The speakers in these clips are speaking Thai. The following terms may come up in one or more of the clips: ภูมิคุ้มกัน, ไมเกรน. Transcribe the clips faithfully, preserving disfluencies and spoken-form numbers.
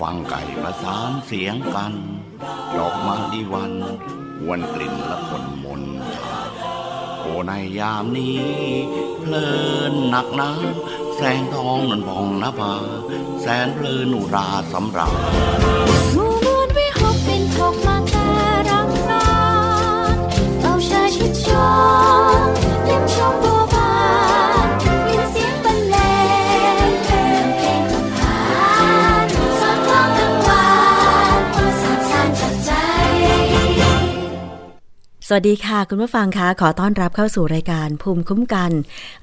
ฟังไก่ประสานเสียงกันดอกมะลิวันวนกลิ่นละคนมนทาโอในยามนี้เพลินหนักหนาแสงทองนวลพองนภาแสนเพลินอุราสำราญมูมูนวิหกเป็นทกมาแต่รังนอนเอาชายชิดชมเล่มชมบัวบานยินเสียงบรรเลงเพลงเพลงคำพานสอนท้องทั้งวันสาบสานจับใจสวัสดีค่ะคุณผู้ฟังคะขอต้อนรับเข้าสู่รายการภูมิคุ้มกัน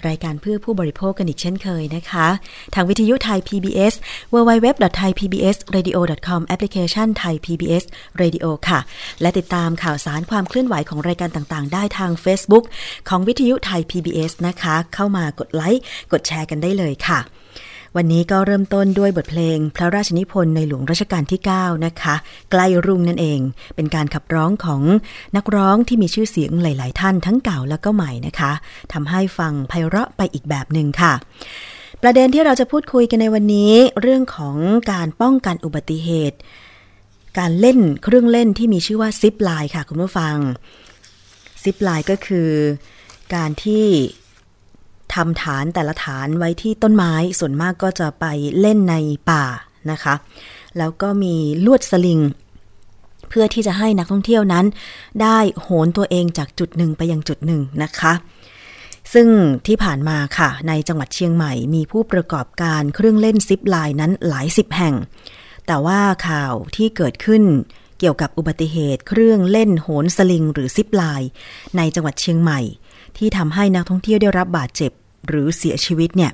รายการเพื่อผู้บริโภคกันอีกเช่นเคยนะคะทางวิทยุไทย พี บี เอส ดับเบิลยู ดับเบิลยู ดับเบิลยู ดอท ไทย พี บี เอส เรดิโอ ดอท คอม แอปพลิเคชัน Thai พี บี เอส Radio ค่ะและติดตามข่าวสารความเคลื่อนไหวของรายการต่างๆได้ทาง Facebook ของวิทยุไทย พี บี เอส นะคะเข้ามากดไลค์กดแชร์กันได้เลยค่ะวันนี้ก็เริ่มต้นด้วยบทเพลงพระราชนิพนธ์ในหลวงรัชกาลที่เก้านะคะใกล้รุ่งนั่นเองเป็นการขับร้องของนักร้องที่มีชื่อเสียงหลายๆท่านทั้งเก่าและก็ใหม่นะคะทำให้ฟังไพเราะไปอีกแบบนึงค่ะประเด็นที่เราจะพูดคุยกันในวันนี้เรื่องของการป้องกันอุบัติเหตุการเล่นเครื่องเล่นที่มีชื่อว่าซิปไลน์ค่ะคุณผู้ฟังซิปไลน์ก็คือการที่ทำฐานแต่ละฐานไว้ที่ต้นไม้ส่วนมากก็จะไปเล่นในป่านะคะแล้วก็มีลวดสลิงเพื่อที่จะให้นักท่องเที่ยวนั้นได้โหนตัวเองจากจุดหนึ่งไปยังจุดหนึ่งนะคะซึ่งที่ผ่านมาค่ะในจังหวัดเชียงใหม่มีผู้ประกอบการเครื่องเล่นซิปไลน์นั้นหลายสิบแห่งแต่ว่าข่าวที่เกิดขึ้นเกี่ยวกับอุบัติเหตุเครื่องเล่นโหนสลิงหรือซิปไลน์ในจังหวัดเชียงใหม่ที่ทำให้นักท่องเที่ยวได้รับบาดเจ็บหรือเสียชีวิตเนี่ย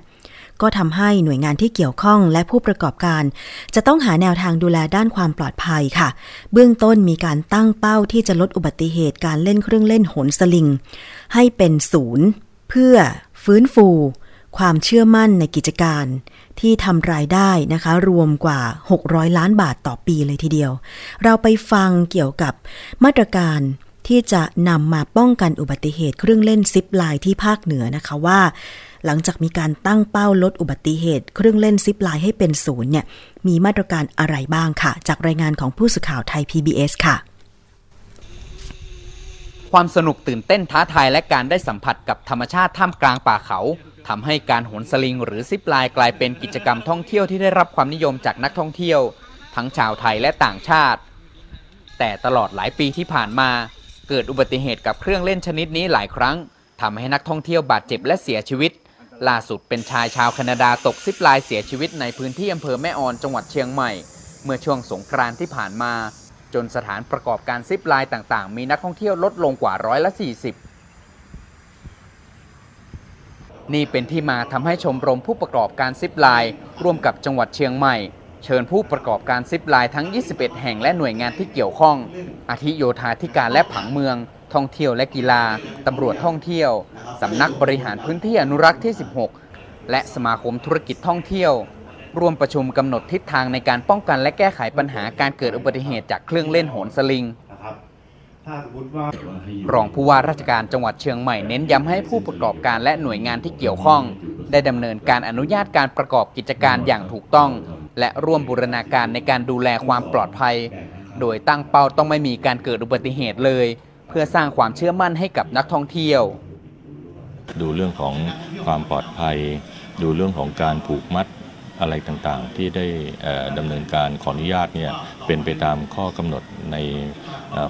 ก็ทำให้หน่วยงานที่เกี่ยวข้องและผู้ประกอบการจะต้องหาแนวทางดูแลด้านความปลอดภัยค่ะเบื้องต้นมีการตั้งเป้าที่จะลดอุบัติเหตุการเล่นเครื่องเล่นโหนสลิงให้เป็นศูนย์เพื่อฟื้นฟู ความเชื่อมั่นในกิจการที่ทำรายได้นะคะรวมกว่าหกร้อยล้านบาทต่อปีเลยทีเดียวเราไปฟังเกี่ยวกับมาตรการที่จะนำมาป้องกันอุบัติเหตุเครื่องเล่นซิปไลน์ที่ภาคเหนือนะคะว่าหลังจากมีการตั้งเป้าลดอุบัติเหตุเครื่องเล่นซิปไลน์ให้เป็นศูนย์เนี่ยมีมาตรการอะไรบ้างค่ะจากรายงานของผู้สื่อข่าวไทย พี บี เอส ค่ะความสนุกตื่นเต้นท้าทายและการได้สัมผัสกับธรรมชาติท่ามกลางป่าเขาทำให้การโหนสลิงหรือซิปไลน์กลายเป็นกิจกรรมท่องเที่ยวที่ได้รับความนิยมจากนักท่องเที่ยวทั้งชาวไทยและต่างชาติแต่ตลอดหลายปีที่ผ่านมาเกิดอุบัติเหตุกับเครื่องเล่นชนิดนี้หลายครั้งทำให้นักท่องเที่ยวบาดเจ็บและเสียชีวิตล่าสุดเป็นชายชาวแคนาดาตกซิปไลน์เสียชีวิตในพื้นที่อำเภอแม่ออนจังหวัดเชียงใหม่เมื่อช่วงสงกรานต์ที่ผ่านมาจนสถานประกอบการซิปไลน์ต่างๆมีนักท่องเที่ยวลดลงกว่าร้อยละสี่สิบนี่เป็นที่มาทำให้ชมรมผู้ประกอบการซิปไลน์ร่วมกับจังหวัดเชียงใหม่เชิญผู้ประกอบการซิปไลน์ทั้งยี่สิบเอ็ดแห่งและหน่วยงานที่เกี่ยวข้องอาทิโยธาธิการและผังเมืองท่องเที่ยวและกีฬาตำรวจท่องเที่ยวสำนักบริหารพื้นที่อนุรักษ์ที่สิบหกและสมาคมธุรกิจท่องเที่ยวรวมประชุมกำหนดทิศทางในการป้องกันและแก้ไขปัญหาการเกิดอุบัติเหตุจากเครื่องเล่นโหนสลิงรองผู้ว่าราชการจังหวัดเชียงใหม่เน้นย้ำให้ผู้ประกอบการและหน่วยงานที่เกี่ยวข้องได้ดำเนินการอนุญาตการประกอบกิจการอย่างถูกต้องและร่วมบูรณาการในการดูแลความปลอดภัยโดยตั้งเป้าต้องไม่มีการเกิดอุบัติเหตุเลยเพื่อสร้างความเชื่อมั่นให้กับนักท่องเที่ยวดูเรื่องของความปลอดภัยดูเรื่องของการผูกมัดอะไรต่างๆที่ได้ดำเนินการขออนุญาตเนี่ยเป็นไปตามข้อกำหนดใน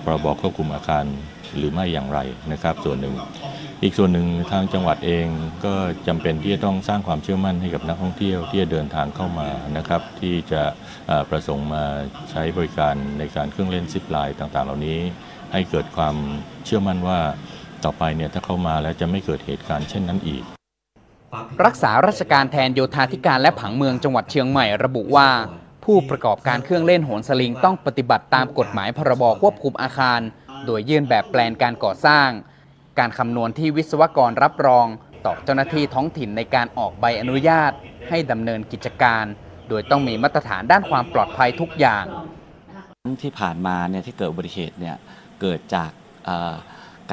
พรบควบคุมอาคารหรือไม่อย่างไรนะครับส่วนหนึ่งอีกส่วนหนึ่งทางจังหวัดเองก็จำเป็นที่จะต้องสร้างความเชื่อมั่นให้กับนักท่องเที่ยวที่จะเดินทางเข้ามานะครับที่จะประสงค์มาใช้บริการในการเครื่องเล่นซิปไลน์ต่างๆเหล่านี้ให้เกิดความเชื่อมั่นว่าต่อไปเนี่ยถ้าเข้ามาแล้วจะไม่เกิดเหตุการณ์เช่นนั้นอีกรักษาราชการแทนโยธาธิการและผังเมืองจังหวัดเชียงใหม่ระบุว่าผู้ประกอบการเครื่องเล่นโหนสลิงต้องปฏิบัติตามกฎหมายพรบควบคุมอาคารโดยยื่นแบบแปลนการก่อสร้างการคำนวณที่วิศวกรรับรองต่อเจ้าหน้าที่ท้องถิ่นในการออกใบอนุญาตให้ดำเนินกิจการโดยต้องมีมาตรฐานด้านความปลอดภัยทุกอย่างที่ผ่านมาเนี่ยที่เกิดอุบัติเหตุเนี่ยเกิดจาก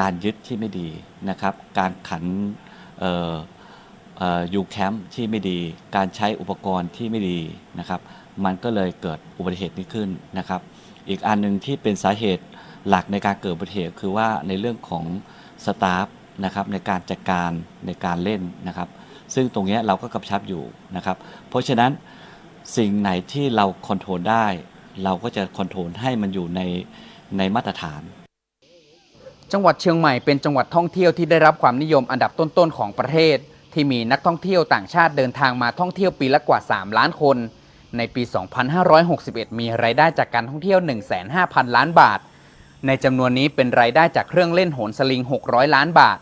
การยึดที่ไม่ดีนะครับการขันยูแคมป์ที่ไม่ดีการใช้อุปกรณ์ที่ไม่ดีนะครับมันก็เลยเกิดอุบัติเหตุนี้ขึ้นนะครับอีกอันหนึ่งที่เป็นสาเหตุหลักในการเกิดอุบัติเหตุคือว่าในเรื่องของสตาฟนะครับในการจัดการในการเล่นนะครับซึ่งตรงนี้เราก็กำชับอยู่นะครับเพราะฉะนั้นสิ่งไหนที่เราคอนโทรลได้เราก็จะคอนโทรลให้มันอยู่ในในมาตรฐานจังหวัดเชียงใหม่เป็นจังหวัดท่องเที่ยวที่ได้รับความนิยมอันดับต้นๆของประเทศที่มีนักท่องเที่ยวต่างชาติเดินทางมาท่องเที่ยวปีละกว่าสามล้านคนในปีสองพันห้าร้อยหกสิบเอ็ดมีรายได้จากการท่องเที่ยว หนึ่งแสนห้าพันล้านบาทในจำนวนนี้เป็นรายได้จากเครื่องเล่นโหนสลิงหกร้อยล้านบาท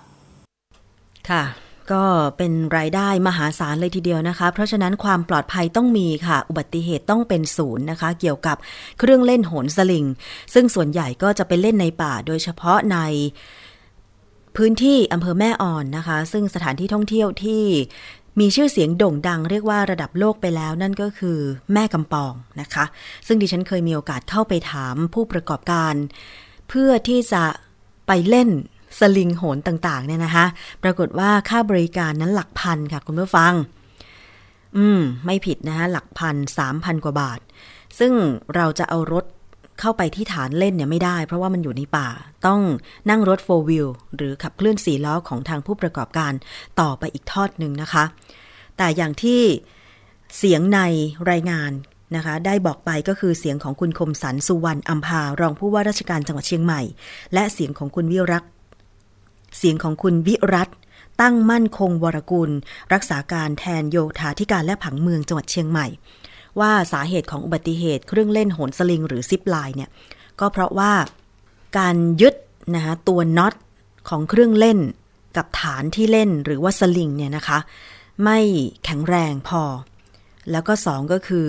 ค่ะก็เป็นรายได้มหาศาลเลยทีเดียวนะคะเพราะฉะนั้นความปลอดภัยต้องมีค่ะอุบัติเหตุต้องเป็นศูนย์นะคะเกี่ยวกับเครื่องเล่นโหนสลิงซึ่งส่วนใหญ่ก็จะไปเล่นในป่าโดยเฉพาะในพื้นที่อำเภอแม่อ่อนนะคะซึ่งสถานที่ท่องเที่ยวที่มีชื่อเสียงโด่งดังเรียกว่าระดับโลกไปแล้วนั่นก็คือแม่กำปองนะคะซึ่งดิฉันเคยมีโอกาสเข้าไปถามผู้ประกอบการเพื่อที่จะไปเล่นสลิงโหนต่างๆเนี่ยนะคะปรากฏว่าค่าบริการนั้นหลักพันค่ะคุณผู้ฟังอืมไม่ผิดนะคะหลักพัน สามพันกว่าบาทซึ่งเราจะเอารถเข้าไปที่ฐานเล่นเนี่ยไม่ได้เพราะว่ามันอยู่ในป่าต้องนั่งรถ โฟร์วีล หรือขับเคลื่อนสี่ล้อของทางผู้ประกอบการต่อไปอีกทอดหนึ่งนะคะแต่อย่างที่เสียงในรายงานนะคะได้บอกไปก็คือเสียงของคุณคมสันสุวรรณอำภารองผู้ว่าราชการจังหวัดเชียงใหม่และเสียงของคุณวิรักเสียงของคุณวิรัตตั้งมั่นคงวรกุลรักษาการแทนโยธาธิการและผังเมืองจังหวัดเชียงใหม่ว่าสาเหตุของอุบัติเหตุเครื่องเล่นโหนสลิงหรือซิปไลน์เนี่ยก็เพราะว่าการยึดนะคะตัวน็อตของเครื่องเล่นกับฐานที่เล่นหรือว่าสลิงเนี่ยนะคะไม่แข็งแรงพอแล้วก็สองก็คือ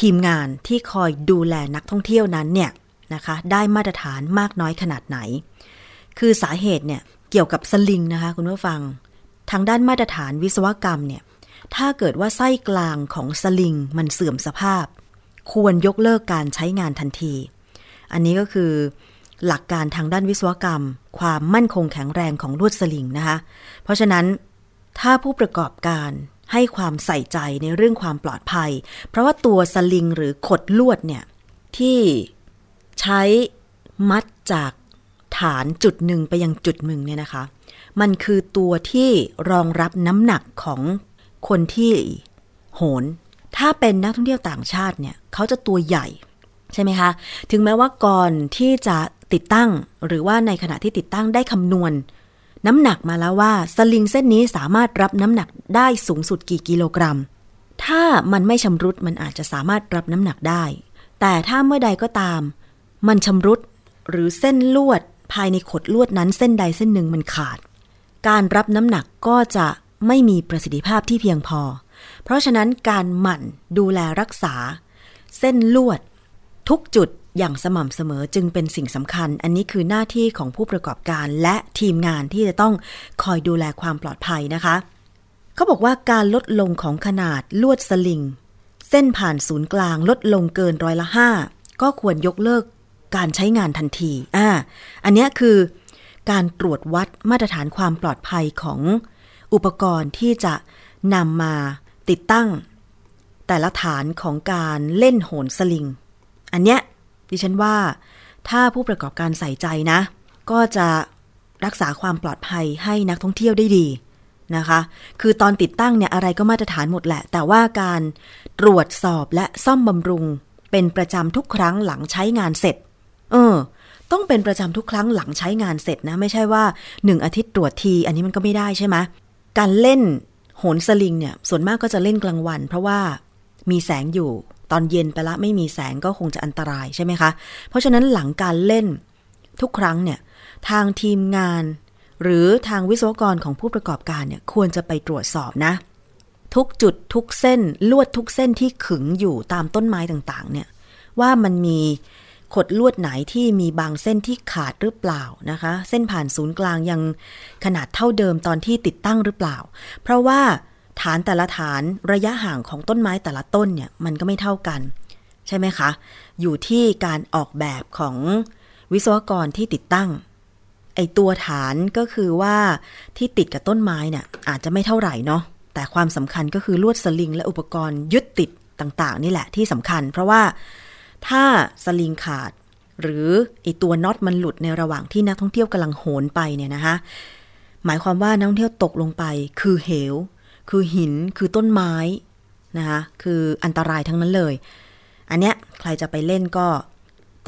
ทีมงานที่คอยดูแลนักท่องเที่ยวนั้นเนี่ยนะคะได้มาตรฐานมากน้อยขนาดไหนคือสาเหตุเนี่ยเกี่ยวกับสลิงนะคะคุณผู้ฟัง ทางด้านมาตรฐานวิศวกรรมเนี่ยถ้าเกิดว่าไส้กลางของสลิงมันเสื่อมสภาพควรยกเลิกการใช้งานทันทีอันนี้ก็คือหลักการทางด้านวิศวกรรมความมั่นคงแข็งแรงของลวดสลิงนะคะเพราะฉะนั้นถ้าผู้ประกอบการให้ความใส่ใจในเรื่องความปลอดภัยเพราะว่าตัวสลิงหรือขดลวดเนี่ยที่ใช้มัดจากฐานจุดหนึ่งไปยังจุดหนึ่งเนี่ยนะคะมันคือตัวที่รองรับน้ำหนักของคนที่โหนถ้าเป็นนักท่องเที่ยวต่างชาติเนี่ยเขาจะตัวใหญ่ใช่ไหมคะถึงแม้ว่าก่อนที่จะติดตั้งหรือว่าในขณะที่ติดตั้งได้คำนวณน้ำหนักมาแล้วว่าสลิงเส้นนี้สามารถรับน้ำหนักได้สูงสุดกี่กิโลกรัมถ้ามันไม่ชำรุดมันอาจจะสามารถรับน้ำหนักได้แต่ถ้าเมื่อใดก็ตามมันชำรุดหรือเส้นลวดภายในขดลวดนั้นเส้นใดเส้นหนึ่งมันขาดการรับน้ำหนักก็จะไม่มีประสิทธิภาพที่เพียงพอเพราะฉะนั้นการหมั่นดูแลรักษาเส้นลวดทุกจุดอย่างสม่ำเสมอจึงเป็นสิ่งสำคัญอันนี้คือหน้าที่ของผู้ประกอบการและทีมงานที่จะต้องคอยดูแลความปลอดภัยนะคะเขาบอกว่าการลดลงของขนาดลวดสลิงเส้นผ่านศูนย์กลางลดลงเกินร้อยละห้าก็ควรยกเลิกการใช้งานทันทีอ่าอันนี้คือการตรวจวัดมาตรฐานความปลอดภัยของอุปกรณ์ที่จะนำมาติดตั้งแต่ละฐานของการเล่นโหนสลิงอันเนี้ยดิฉันว่าถ้าผู้ประกอบการใส่ใจนะก็จะรักษาความปลอดภัยให้นักท่องเที่ยวได้ดีนะคะคือตอนติดตั้งเนี่ยอะไรก็มาตรฐานหมดแหละแต่ว่าการตรวจสอบและซ่อมบำรุงเป็นประจำทุกครั้งหลังใช้งานเสร็จเออต้องเป็นประจำทุกครั้งหลังใช้งานเสร็จนะไม่ใช่ว่าหนึ่งอาทิตย์ตรวจทีอันนี้มันก็ไม่ได้ใช่ไหมการเล่นโหนสลิงเนี่ยส่วนมากก็จะเล่นกลางวันเพราะว่ามีแสงอยู่ตอนเย็นไปละไม่มีแสงก็คงจะอันตรายใช่ไหมคะเพราะฉะนั้นหลังการเล่นทุกครั้งเนี่ยทางทีมงานหรือทางวิศวกรของผู้ประกอบการเนี่ยควรจะไปตรวจสอบนะทุกจุดทุกเส้นลวดทุกเส้นที่ขึงอยู่ตามต้นไม้ต่างๆเนี่ยว่ามันมีขดลวดไหนที่มีบางเส้นที่ขาดหรือเปล่านะคะเส้นผ่านศูนย์กลางยังขนาดเท่าเดิมตอนที่ติดตั้งหรือเปล่าเพราะว่าฐานแต่ละฐานระยะห่างของต้นไม้แต่ละต้นเนี่ยมันก็ไม่เท่ากันใช่ไหมคะอยู่ที่การออกแบบของวิศวกรที่ติดตั้งไอตัวฐานก็คือว่าที่ติดกับต้นไม้เนี่ยอาจจะไม่เท่าไหร่เนาะแต่ความสำคัญก็คือลวดสลิงและอุปกรณ์ยึดติดต่างๆนี่แหละที่สำคัญเพราะว่าถ้าสลิงขาดหรือไอตัวน็อตมันหลุดในระหว่างที่นักท่องเที่ยวกำลังโหนไปเนี่ยนะคะหมายความว่านักท่องเที่ยวตกลงไปคือเหวคือหินคือต้นไม้นะคะคืออันตรายทั้งนั้นเลยอันเนี้ยใครจะไปเล่นก็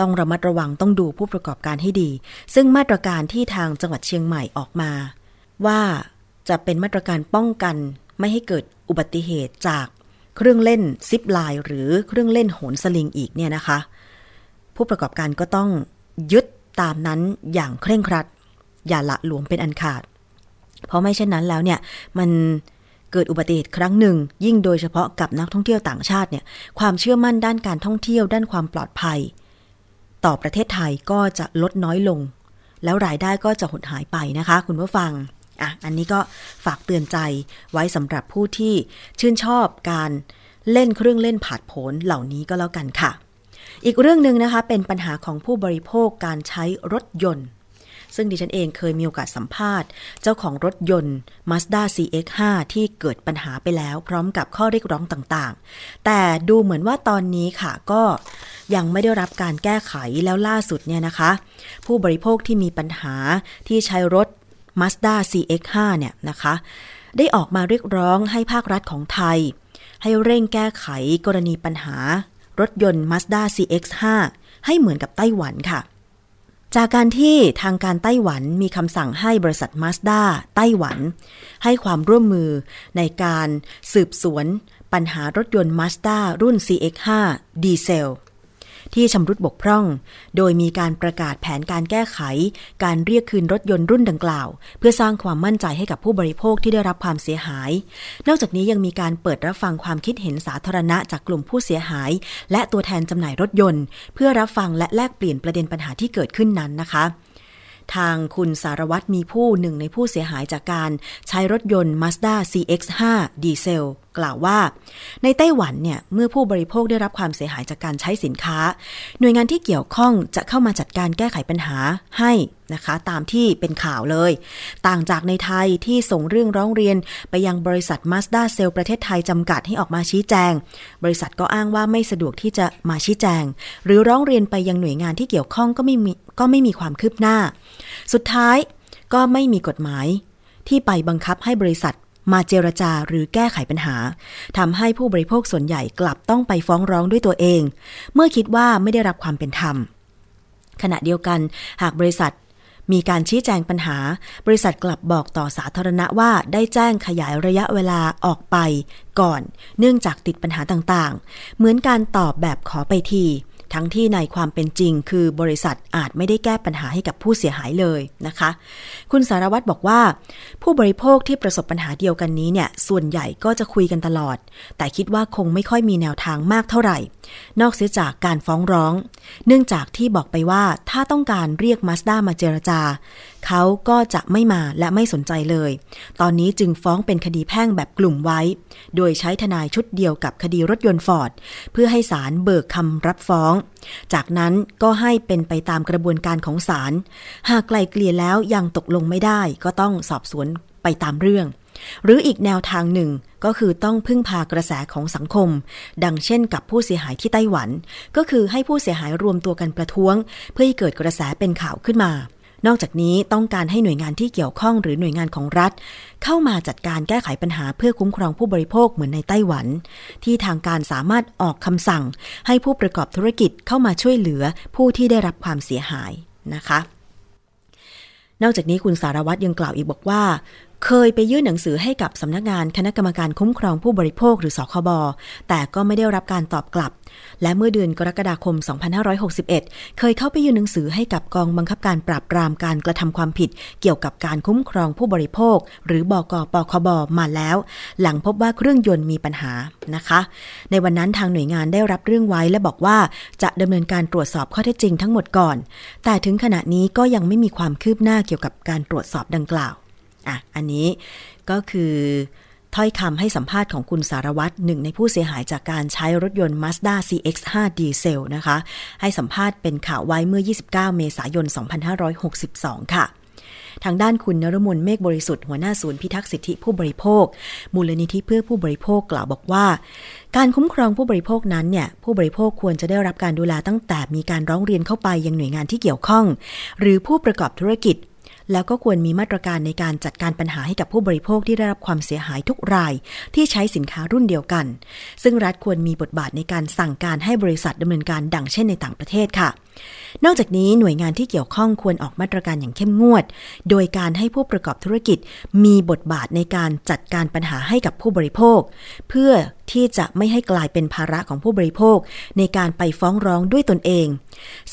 ต้องระมัดระวังต้องดูผู้ประกอบการให้ดีซึ่งมาตรการที่ทางจังหวัดเชียงใหม่ออกมาว่าจะเป็นมาตรการป้องกันไม่ให้เกิดอุบัติเหตุจากเครื่องเล่นซิปไลน์หรือเครื่องเล่นโหนสลิงอีกเนี่ยนะคะผู้ประกอบการก็ต้องยึดตามนั้นอย่างเคร่งครัดอย่าละหลวมเป็นอันขาดเพราะไม่เช่นนั้นแล้วเนี่ยมันเกิดอุบัติเหตุครั้งหนึ่งยิ่งโดยเฉพาะกับนักท่องเที่ยวต่างชาติเนี่ยความเชื่อมั่นด้านการท่องเที่ยวด้านความปลอดภัยต่อประเทศไทยก็จะลดน้อยลงแล้วรายได้ก็จะหดหายไปนะคะคุณผู้ฟังอ่ะอันนี้ก็ฝากเตือนใจไว้สำหรับผู้ที่ชื่นชอบการเล่นเครื่องเล่นผาดโผนเหล่านี้ก็แล้วกันค่ะอีกเรื่องนึงนะคะเป็นปัญหาของผู้บริโภคการใช้รถยนต์ซึ่งดิฉันเองเคยมีโอกาสสัมภาษณ์เจ้าของรถยนต์ Mazda ซี เอ็กซ์ ห้า ที่เกิดปัญหาไปแล้วพร้อมกับข้อเรียกร้องต่างๆแต่ดูเหมือนว่าตอนนี้ค่ะก็ยังไม่ได้รับการแก้ไขแล้วล่าสุดเนี่ยนะคะผู้บริโภคที่มีปัญหาที่ใช้รถ Mazda ซี เอ็กซ์ ห้า เนี่ยนะคะได้ออกมาเรียกร้องให้ภาครัฐของไทยให้เร่งแก้ไขกรณีปัญหารถยนต์ Mazda ซี เอ็กซ์ ห้า ให้เหมือนกับไต้หวันค่ะจากการที่ทางการไต้หวันมีคำสั่งให้บริษัท Mazda ไต้หวันให้ความร่วมมือในการสืบสวนปัญหารถยนต์ Mazda รุ่น ซี เอ็กซ์ ห้า ดีเซลที่ชำรุดบกพร่องโดยมีการประกาศแผนการแก้ไขการเรียกคืนรถยนต์รุ่นดังกล่าวเพื่อสร้างความมั่นใจให้กับผู้บริโภคที่ได้รับความเสียหายนอกจากนี้ยังมีการเปิดรับฟังความคิดเห็นสาธารณะจากกลุ่มผู้เสียหายและตัวแทนจำหน่ายรถยนต์เพื่อรับฟังและแลกเปลี่ยนประเด็นปัญหาที่เกิดขึ้นนั้นนะคะ ทางคุณสารวัตรมีผู้หนึ่งในผู้เสียหายจากการใช้รถยนต์ Mazda ซี เอ็กซ์ ไฟว์ ดีเซลกล่าวว่าในไต้หวันเนี่ยเมื่อผู้บริโภคได้รับความเสียหายจากการใช้สินค้าหน่วยงานที่เกี่ยวข้องจะเข้ามาจัดการแก้ไขปัญหาให้นะคะตามที่เป็นข่าวเลยต่างจากในไทยที่ส่งเรื่องร้องเรียนไปยังบริษัท Mazda เซลล์ประเทศไทยจำกัดให้ออกมาชี้แจงบริษัทก็อ้างว่าไม่สะดวกที่จะมาชี้แจงหรือร้องเรียนไปยังหน่วยงานที่เกี่ยวข้องก็ไม่มีก็ไม่มีความคืบหน้าสุดท้ายก็ไม่มีกฎหมายที่ไปบังคับให้บริษัทมาเจรจาหรือแก้ไขปัญหาทำให้ผู้บริโภคส่วนใหญ่กลับต้องไปฟ้องร้องด้วยตัวเองเมื่อคิดว่าไม่ได้รับความเป็นธรรมขณะเดียวกันหากบริษัทมีการชี้แจงปัญหาบริษัทกลับบอกต่อสาธารณะว่าได้แจ้งขยายระยะเวลาออกไปก่อนเนื่องจากติดปัญหาต่างๆเหมือนการตอบแบบขอไปทีทั้งที่ในความเป็นจริงคือบริษัทอาจไม่ได้แก้ปัญหาให้กับผู้เสียหายเลยนะคะคุณสารวัตรบอกว่าผู้บริโภคที่ประสบปัญหาเดียวกันนี้เนี่ยส่วนใหญ่ก็จะคุยกันตลอดแต่คิดว่าคงไม่ค่อยมีแนวทางมากเท่าไหร่นอกเสียจากการฟ้องร้องเนื่องจากที่บอกไปว่าถ้าต้องการเรียก Mazda มาเจรจาเขาก็จะไม่มาและไม่สนใจเลยตอนนี้จึงฟ้องเป็นคดีแพ่งแบบกลุ่มไว้โดยใช้ทนายชุดเดียวกับคดีรถยนต์ Ford เพื่อให้ศาลเบิกคำรับฟ้องจากนั้นก็ให้เป็นไปตามกระบวนการของศาลหากไกล่เกลี่ยแล้วยังตกลงไม่ได้ก็ต้องสอบสวนไปตามเรื่องหรืออีกแนวทางหนึ่งก็คือต้องพึ่งพากระแสของสังคมดังเช่นกับผู้เสียหายที่ไต้หวันก็คือให้ผู้เสียหายรวมตัวกันประท้วงเพื่อให้เกิดกระแสเป็นข่าวขึ้นมานอกจากนี้ต้องการให้หน่วยงานที่เกี่ยวข้องหรือหน่วยงานของรัฐเข้ามาจัดการแก้ไขปัญหาเพื่อคุ้มครองผู้บริโภคเหมือนในไต้หวันที่ทางการสามารถออกคำสั่งให้ผู้ประกอบธุรกิจเข้ามาช่วยเหลือผู้ที่ได้รับความเสียหายนะคะนอกจากนี้คุณสารวัตรยังกล่าวอีกบอกว่าเคยไปยื่นหนังสือให้กับสำนักงานคณะกรรมการคุ้มครองผู้บริโภคหรือสคบแต่ก็ไม่ได้รับการตอบกลับและเมื่อเดือนกรกฎาคมสองพันห้าร้อยหกสิบเอ็ดเคยเข้าไปยื่นหนังสือให้กับกองบังคับการปราบปรามการกระทำความผิดเกี่ยวกับการคุ้มครองผู้บริโภคหรือบกปคบมาแล้วหลังพบว่าเครื่องยนต์มีปัญหานะคะในวันนั้นทางหน่วยงานได้รับเรื่องไว้และบอกว่าจะดำเนินการตรวจสอบข้อเท็จจริงทั้งหมดก่อนแต่ถึงขณะนี้ก็ยังไม่มีความคืบหน้าเกี่ยวกับการตรวจสอบดังกล่าวอ่ะอันนี้ก็คือถ้อยคำให้สัมภาษณ์ของคุณสารวัตรหนึ่งในผู้เสียหายจากการใช้รถยนต์ Mazda ซี เอ็กซ์ ไฟว์ ดีเซลนะคะให้สัมภาษณ์เป็นข่าวไว้เมื่อยี่สิบเก้าเมษายนสองพันห้าร้อยหกสิบสองค่ะทางด้านคุณนฤมลเมฆบริสุทธิ์หัวหน้าศูนย์พิทักษ์สิทธิผู้บริโภคมูลนิธิเพื่อผู้บริโภคกล่าวบอกว่าการคุ้มครองผู้บริโภคนั้นเนี่ยผู้บริโภคควรจะได้รับการดูแลตั้งแต่มีการร้องเรียนเข้าไปยังหน่วยงานที่เกี่ยวข้องหรือผู้ประกอบธุรกิจแล้วก็ควรมีมาตรการในการจัดการปัญหาให้กับผู้บริโภคที่ได้รับความเสียหายทุกรายที่ใช้สินค้ารุ่นเดียวกันซึ่งรัฐควรมีบทบาทในการสั่งการให้บริษัทดำเนินการดังเช่นในต่างประเทศค่ะนอกจากนี้หน่วยงานที่เกี่ยวข้องควรออกมาตรการอย่างเข้มงวดโดยการให้ผู้ประกอบธุรกิจมีบทบาทในการจัดการปัญหาให้กับผู้บริโภคเพื่อที่จะไม่ให้กลายเป็นภาระของผู้บริโภคในการไปฟ้องร้องด้วยตนเอง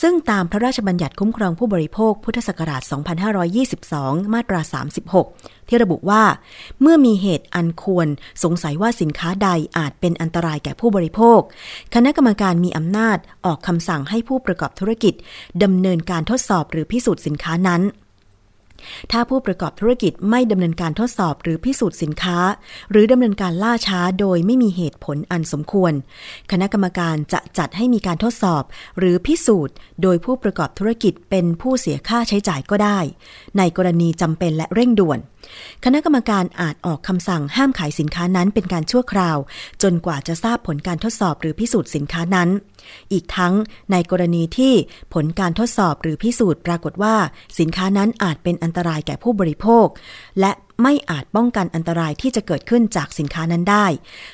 ซึ่งตามพระราชบัญญัติคุ้มครองผู้บริโภคพุทธศักราชสองพันห้าร้อยยี่สิบสองมาตราสามสิบหกที่ระบุว่าเมื่อมีเหตุอันควรสงสัยว่าสินค้าใดอาจเป็นอันตรายแก่ผู้บริโภคคณะกรรมการมีอำนาจออกคำสั่งให้ผู้ประกอบธุรกิจดำเนินการทดสอบหรือพิสูจน์สินค้านั้นถ้าผู้ประกอบธุรกิจไม่ดำเนินการทดสอบหรือพิสูจน์สินค้าหรือดำเนินการล่าช้าโดยไม่มีเหตุผลอันสมควรคณะกรรมการจะจัดให้มีการทดสอบหรือพิสูจน์โดยผู้ประกอบธุรกิจเป็นผู้เสียค่าใช้จ่ายก็ได้ในกรณีจำเป็นและเร่งด่วนคณะกรรมการอาจออกคำสั่งห้ามขายสินค้านั้นเป็นการชั่วคราวจนกว่าจะทราบผลการทดสอบหรือพิสูจน์สินค้านั้นอีกทั้งในกรณีที่ผลการทดสอบหรือพิสูจน์ปรากฏว่าสินค้านั้นอาจเป็นอันตรายแก่ผู้บริโภคและไม่อาจป้องกันอันตรายที่จะเกิดขึ้นจากสินค้านั้นได้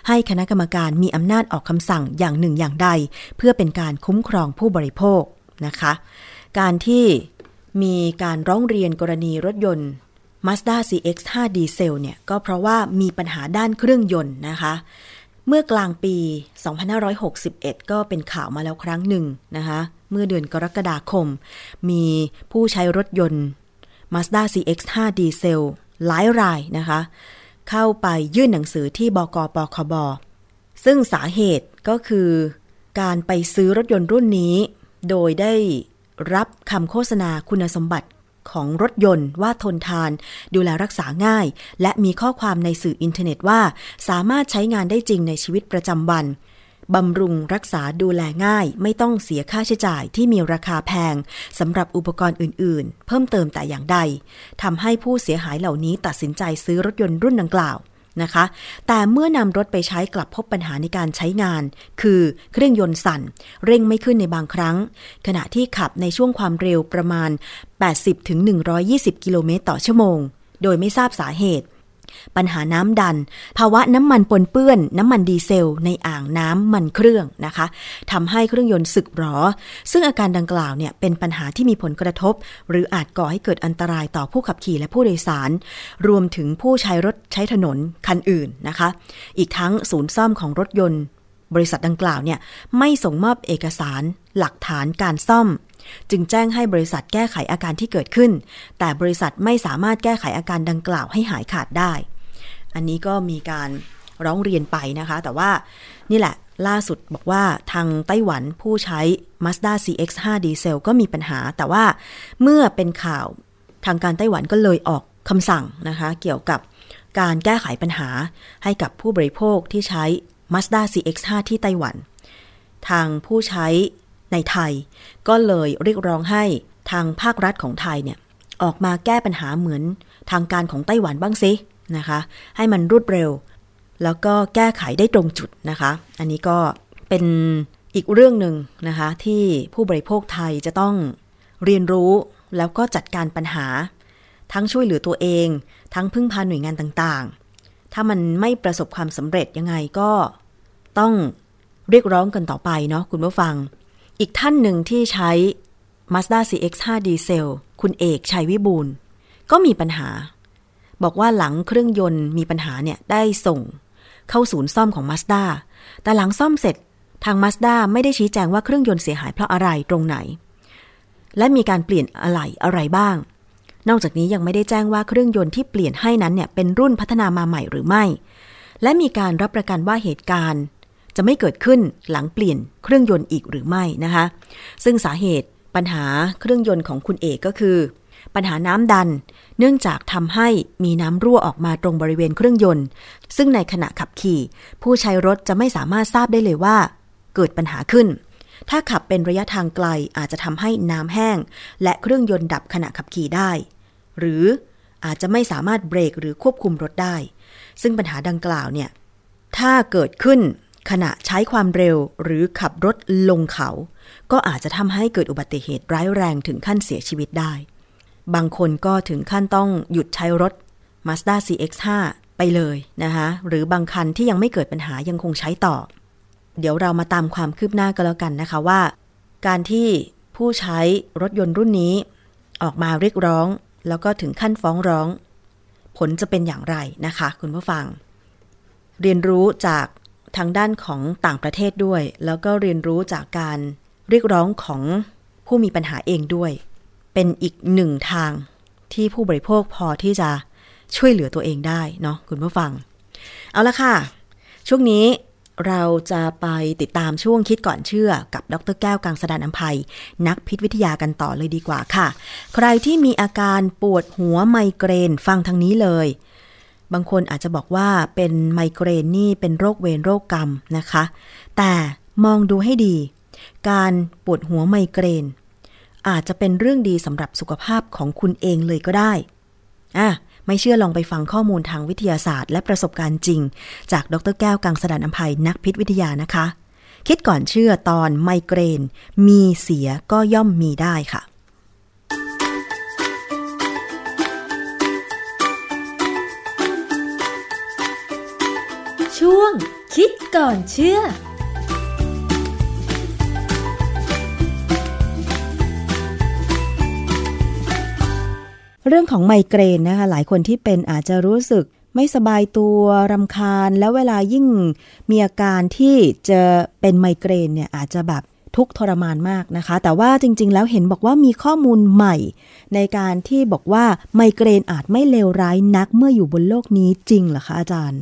ให้คณะกรรมการมีอำนาจออกคำสั่งอย่างหนึ่งอย่างใดเพื่อเป็นการคุ้มครองผู้บริโภคนะคะการที่มีการร้องเรียนกรณีรถยนต์Mazda ซี เอ็กซ์ ไฟว์ ดีเซลเนี่ยก็เพราะว่ามีปัญหาด้านเครื่องยนต์นะคะเมื่อกลางปีสองพันห้าร้อยหกสิบเอ็ดก็เป็นข่าวมาแล้วครั้งหนึ่งนะคะเมื่อเดือนกรกฎาคมมีผู้ใช้รถยนต์ Mazda ซี เอ็กซ์ ไฟว์ ดีเซลหลายรายนะคะเข้าไปยื่นหนังสือที่บกปคบซึ่งสาเหตุก็คือการไปซื้อรถยนต์รุ่นนี้โดยได้รับคำโฆษณาคุณสมบัติ ของรถยนต์ว่าทนทานดูแลรักษาง่ายและมีข้อความในสื่ออินเทอร์เน็ตว่าสามารถใช้งานได้จริงในชีวิตประจำวันบำรุงรักษาดูแลง่ายไม่ต้องเสียค่าใช้จ่ายที่มีราคาแพงสำหรับอุปกรณ์อื่นๆเพิ่มเติมแต่อย่างใดทำให้ผู้เสียหายเหล่านี้ตัดสินใจซื้อรถยนต์รุ่นดังกล่าวนะคะแต่เมื่อนำรถไปใช้กลับพบปัญหาในการใช้งานคือเครื่องยนต์สั่นเร่งไม่ขึ้นในบางครั้งขณะที่ขับในช่วงความเร็วประมาณ แปดสิบถึงหนึ่งร้อยยี่สิบ กิโลเมตรต่อชั่วโมงโดยไม่ทราบสาเหตุปัญหาน้ำดันภาวะน้ำมันปนเปื้อนน้ำมันดีเซลในอ่างน้ำมันเครื่องนะคะทำให้เครื่องยนต์สึกหรอซึ่งอาการดังกล่าวเนี่ยเป็นปัญหาที่มีผลกระทบหรืออาจก่อให้เกิดอันตรายต่อผู้ขับขี่และผู้โดยสารรวมถึงผู้ใช้รถใช้ถนนคันอื่นนะคะอีกทั้งศูนย์ซ่อมของรถยนต์บริษัทดังกล่าวเนี่ยไม่ส่งมอบเอกสารหลักฐานการซ่อมจึงแจ้งให้บริษัทแก้ไขอาการที่เกิดขึ้นแต่บริษัทไม่สามารถแก้ไขอาการดังกล่าวให้หายขาดได้อันนี้ก็มีการร้องเรียนไปนะคะแต่ว่านี่แหละล่าสุดบอกว่าทางไต้หวันผู้ใช้ Mazda ซี เอ็กซ์ ไฟว์ ดีเซลก็มีปัญหาแต่ว่าเมื่อเป็นข่าวทางการไต้หวันก็เลยออกคำสั่งนะคะเกี่ยวกับการแก้ไขปัญหาให้กับผู้บริโภคที่ใช้ Mazda ซี เอ็กซ์ ไฟว์ ที่ไต้หวันทางผู้ใช้ในไทยก็เลยเรียกร้องให้ทางภาครัฐของไทยเนี่ยออกมาแก้ปัญหาเหมือนทางการของไต้หวันบ้างสินะคะให้มันรวดเร็วแล้วก็แก้ไขได้ตรงจุดนะคะอันนี้ก็เป็นอีกเรื่องหนึ่งนะคะที่ผู้บริโภคไทยจะต้องเรียนรู้แล้วก็จัดการปัญหาทั้งช่วยเหลือตัวเองทั้งพึ่งพาหน่วยงานต่างๆถ้ามันไม่ประสบความสำเร็จยังไงก็ต้องเรียกร้องกันต่อไปเนาะคุณผู้ฟังอีกท่านหนึ่งที่ใช้ Mazda ซี เอ็กซ์ ไฟว์ ดีเซลคุณเอกชัยวิบูลย์ก็มีปัญหาบอกว่าหลังเครื่องยนต์มีปัญหาเนี่ยได้ส่งเข้าศูนย์ซ่อมของ Mazda แต่หลังซ่อมเสร็จทาง Mazda ไม่ได้ชี้แจงว่าเครื่องยนต์เสียหายเพราะอะไรตรงไหนและมีการเปลี่ยนอะไหล่อะไรบ้างนอกจากนี้ยังไม่ได้แจ้งว่าเครื่องยนต์ที่เปลี่ยนให้นั้นเนี่ยเป็นรุ่นพัฒนามาใหม่หรือไม่และมีการรับประกันว่าเหตุการณ์จะไม่เกิดขึ้นหลังเปลี่ยนเครื่องยนต์อีกหรือไม่นะคะซึ่งสาเหตุปัญหาเครื่องยนต์ของคุณเอกก็คือปัญหาน้ำดันเนื่องจากทำให้มีน้ำรั่วออกมาตรงบริเวณเครื่องยนต์ซึ่งในขณะขับขี่ผู้ใช้รถจะไม่สามารถทราบได้เลยว่าเกิดปัญหาขึ้นถ้าขับเป็นระยะทางไกลอาจจะทำให้น้ำแห้งและเครื่องยนต์ดับขณะขับขี่ได้หรืออาจจะไม่สามารถเบรกหรือควบคุมรถได้ซึ่งปัญหาดังกล่าวเนี่ยถ้าเกิดขึ้นขณะใช้ความเร็วหรือขับรถลงเขาก็อาจจะทำให้เกิดอุบัติเหตุร้ายแรงถึงขั้นเสียชีวิตได้บางคนก็ถึงขั้นต้องหยุดใช้รถ Mazda ซี เอ็กซ์ ไฟว์ ไปเลยนะคะหรือบางคันที่ยังไม่เกิดปัญหายังคงใช้ต่อเดี๋ยวเรามาตามความคืบหน้ากันแล้วกันนะคะว่าการที่ผู้ใช้รถยนต์รุ่นนี้ออกมาเรียกร้องแล้วก็ถึงขั้นฟ้องร้องผลจะเป็นอย่างไรนะคะคุณผู้ฟังเรียนรู้จากทางด้านของต่างประเทศด้วยแล้วก็เรียนรู้จากการเรียกร้องของผู้มีปัญหาเองด้วยเป็นอีกหนึ่งทางที่ผู้บริโภคพอที่จะช่วยเหลือตัวเองได้เนาะคุณผู้ฟังเอาละค่ะช่วงนี้เราจะไปติดตามช่วงคิดก่อนเชื่อกับดรแก้วกังสดาลอำไพนักพิษวิทยากันต่อเลยดีกว่าค่ะใครที่มีอาการปวดหัวไมเกรนฟังทางนี้เลยบางคนอาจจะบอกว่าเป็นไมเกรนนี่เป็นโรคเวรโรคกรรมนะคะแต่มองดูให้ดีการปวดหัวไมเกรนอาจจะเป็นเรื่องดีสำหรับสุขภาพของคุณเองเลยก็ได้อ่ะไม่เชื่อลองไปฟังข้อมูลทางวิทยาศาสตร์และประสบการณ์จริงจากดรแก้วกังสดาลอำไพนักพิษวิทยานะคะคิดก่อนเชื่อตอนไมเกรนมีเสียก็ย่อมมีได้ค่ะช่วงคิดก่อนเชื่อเรื่องของไมเกรนนะคะหลายคนที่เป็นอาจจะรู้สึกไม่สบายตัวรำคาญแล้วเวลายิ่งมีอาการที่จะเป็นไมเกรนเนี่ยอาจจะแบบทุกข์ทรมานมากนะคะแต่ว่าจริงๆแล้วเห็นบอกว่ามีข้อมูลใหม่ในการที่บอกว่าไมเกรนอาจไม่เลวร้ายนักเมื่ออยู่บนโลกนี้จริงเหรอคะอาจารย์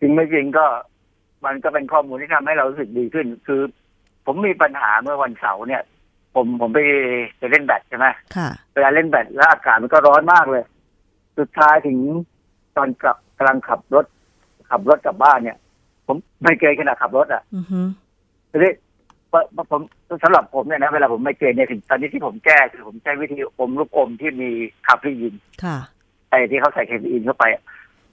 จริงไม่จริงก็มันก็เป็นข้อมูลที่ทำให้เรารู้สึกดีขึ้นคือผมมีปัญหาเมื่อวันเสาร์เนี่ย ผมผมไปไปเล่นแบดใช่ไหมค่ะเวลาเล่นแบดแล้วอากาศมันก็ร้อนมากเลยสุดท้ายถึงตอนกลับกำลังขับรถขับรถกลับบ้านเนี่ยผมไม่เกยขณะขับรถอ่ะอือฮึทีนี้ผมสำหรับผมเนี่ยนะเวลาผมไม่เกยเนี่ยถึงตอนนี้ที่ผมแก้คือผมใช้วิธีอมลูกอมที่มีคาเฟอีนค่ะไอ้ที่เขาใส่คาเฟอีนเข้าไป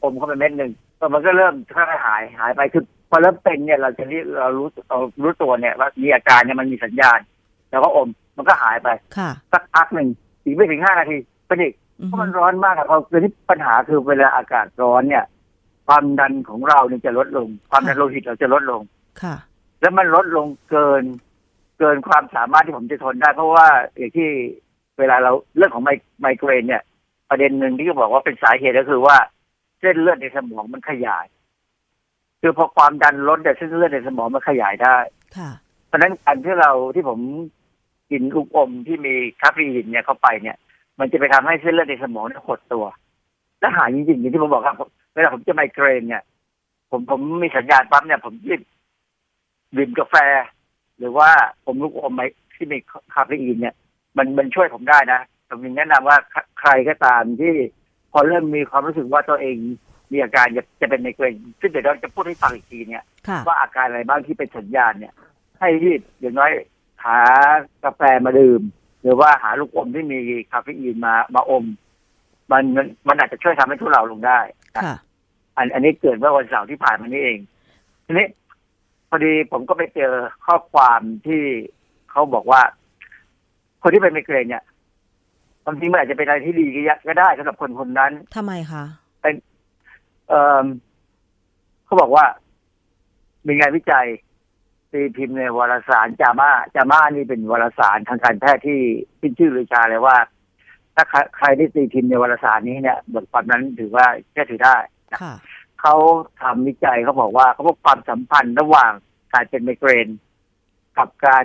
อมเข้าไปเม็ดนึงก็มันก็เริ่มค่อยๆหายหายไปคือพอเริ่มเป็นเนี่ยเราจะนี่เรารู้เรารู้ตัวเนี่ยว่ามีอาการเนี่ยมันมีสัญญาณแล้วก็อมมันก็หายไปสักพักหนึ่งอีกไม่ถึงห้านาทีเป็นอีกเพราะมันร้อนมากอะครับคือที่ปัญหาคือเวลาอากาศร้อนเนี่ยความดันของเราเนี่ยจะลดลงความดันโลหิตเราจะลดลงค่ะแล้วมันลดลงเกินเกินความสามารถที่ผมจะทนได้เพราะว่าอย่างที่เวลาเราเรื่องของไมเกรนเนี่ยประเด็นหนึ่งที่เขาบอกว่าเป็นสาเหตุก็คือว่าเส้นเลือดในสมองมันขยายคือพอความดันลดแต่เส้นเลือดในสมองมันขยายได้ค่ะเพราะฉะนั้นการที่เราที่ผมกินลูกอมที่มีคาเฟอีนเนี่ยเข้าไปเนี่ยมันจะไปทำให้เส้นเลือดในสมองเนี่ยหดตัวและหายจริงๆอย่างที่ผมบอกครับเวลาผมจะไมเกรนเนี่ยผมผมมีสัญญาณปั๊บเนี่ยผมยืดดื่มกาแฟหรือว่าผมลูกอมไหมที่มีคาเฟอีนเนี่ยมันมันช่วยผมได้นะผมแนะนำว่าใครก็ตามที่พอเริ่มมีความรู้สึกว่าตัวเองมีอาการจะจะเป็นไมเกรนซึ่งเดี๋ยวเราจะพูดให้ฟังอีกทีเนี่ยว่าอาการอะไรบ้างที่เป็นสัญญาณเนี่ยให้รีบอย่างน้อยหากาแฟมาดื่มหรือว่าหาลูกอมที่มีคาเฟอีนมามาอมมันมันอาจจะช่วยทำให้ทุเราลงได้ค่ะอันอันนี้เกิดเมื่อวันเสาร์ที่ผ่านมานี่เองทีนี้พอดีผมก็ไปเจอข้อความที่เขาบอกว่าคนที่เป็นไมเกรนเนี่ยความจริงมันอาจจะเป็นอะไรที่ดีก็ได้สำหรับคนคนนั้นทำไมคะเป็นเอ่อเขาบอกว่ามีงานวิจัยตีพิมพ์ในวารสารจาม่าจาม่านี่เป็นวารสารทางการแพทย์ที่ขึ้นชื่อลือชาเลยว่าถ้าใครได้ตีพิมพ์ในวารสารนี้เนี่ยบทความนั้นถือว่าเชื่อถือได้เขาทำวิจัยเขาบอกว่าเขาพบความสัมพันธ์ระหว่างการเป็นไมเกรนกับการ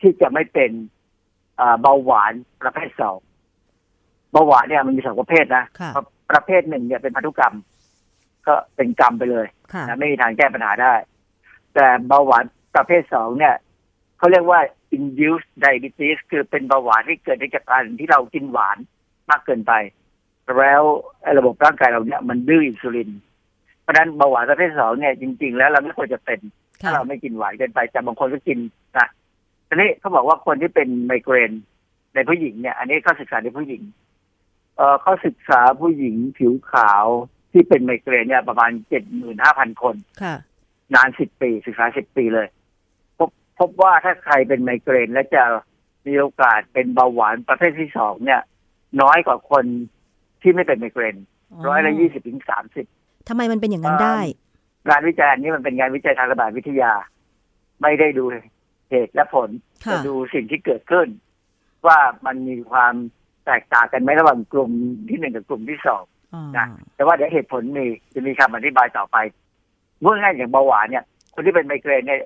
ที่จะไม่เป็นเบาหวานประเภทสองเบาหวานเนี่ยมันมีสองประเภทนะประเภทหนึ่งเนี่ยเป็นพันธุกรรมก็เป็นกรรมไปเลยนะไม่มีทางแก้ปัญหาได้แต่เบาหวานประเภทสองเนี่ยเขาเรียกว่า induced diabetes คือเป็นเบาหวานที่เกิดจากการที่เรากินหวานมากเกินไปแล้วระบบร่างกายเราเนี่ยมันดื้ออินซูลินเพราะฉะนั้นเบาหวานประเภทสองเนี่ยจริงๆแล้วเราไม่ควรจะเป็นถ้าเราไม่กินหวานเกินไปแต่บางคนก็กินนะทีนี้เขาบอกว่าคนที่เป็นไมเกรนในผู้หญิงเนี่ยอันนี้เขาศึกษาในผู้หญิงเอ่อเขาศึกษาผู้หญิงผิวขาวที่เป็นไมเกรนเนี่ยประมาณ เจ็ดหมื่นห้าพัน คนนานสิบปีศึกษาสิบปีเลยพบพบว่าถ้าใครเป็นไมเกรนและจะมีโอกาสเป็นเบาหวานประเภทที่สองเนี่ยน้อยกว่าคนที่ไม่เป็นไมเกรนร้อยละยี่สิบถึงสามสิบทำไมมันเป็นอย่างนั้นได้งานวิจัยนี้มันเป็นงานวิจัยทางระบาดวิทยาไม่ได้ดูเหตุและผลแต่ดูสิ่งที่เกิดขึ้นว่ามันมีความแตกต่างกันไหมระหว่างกลุ่มที่หนึ่งกับกลุ่มที่สองนะแต่ว่าเดี๋ยวเหตุผลมีจะมีคำอธิบายต่อไปเมื่อง่ายอย่างเบาหวานเนี่ยคนที่เป็นไมเกรนเนี่ย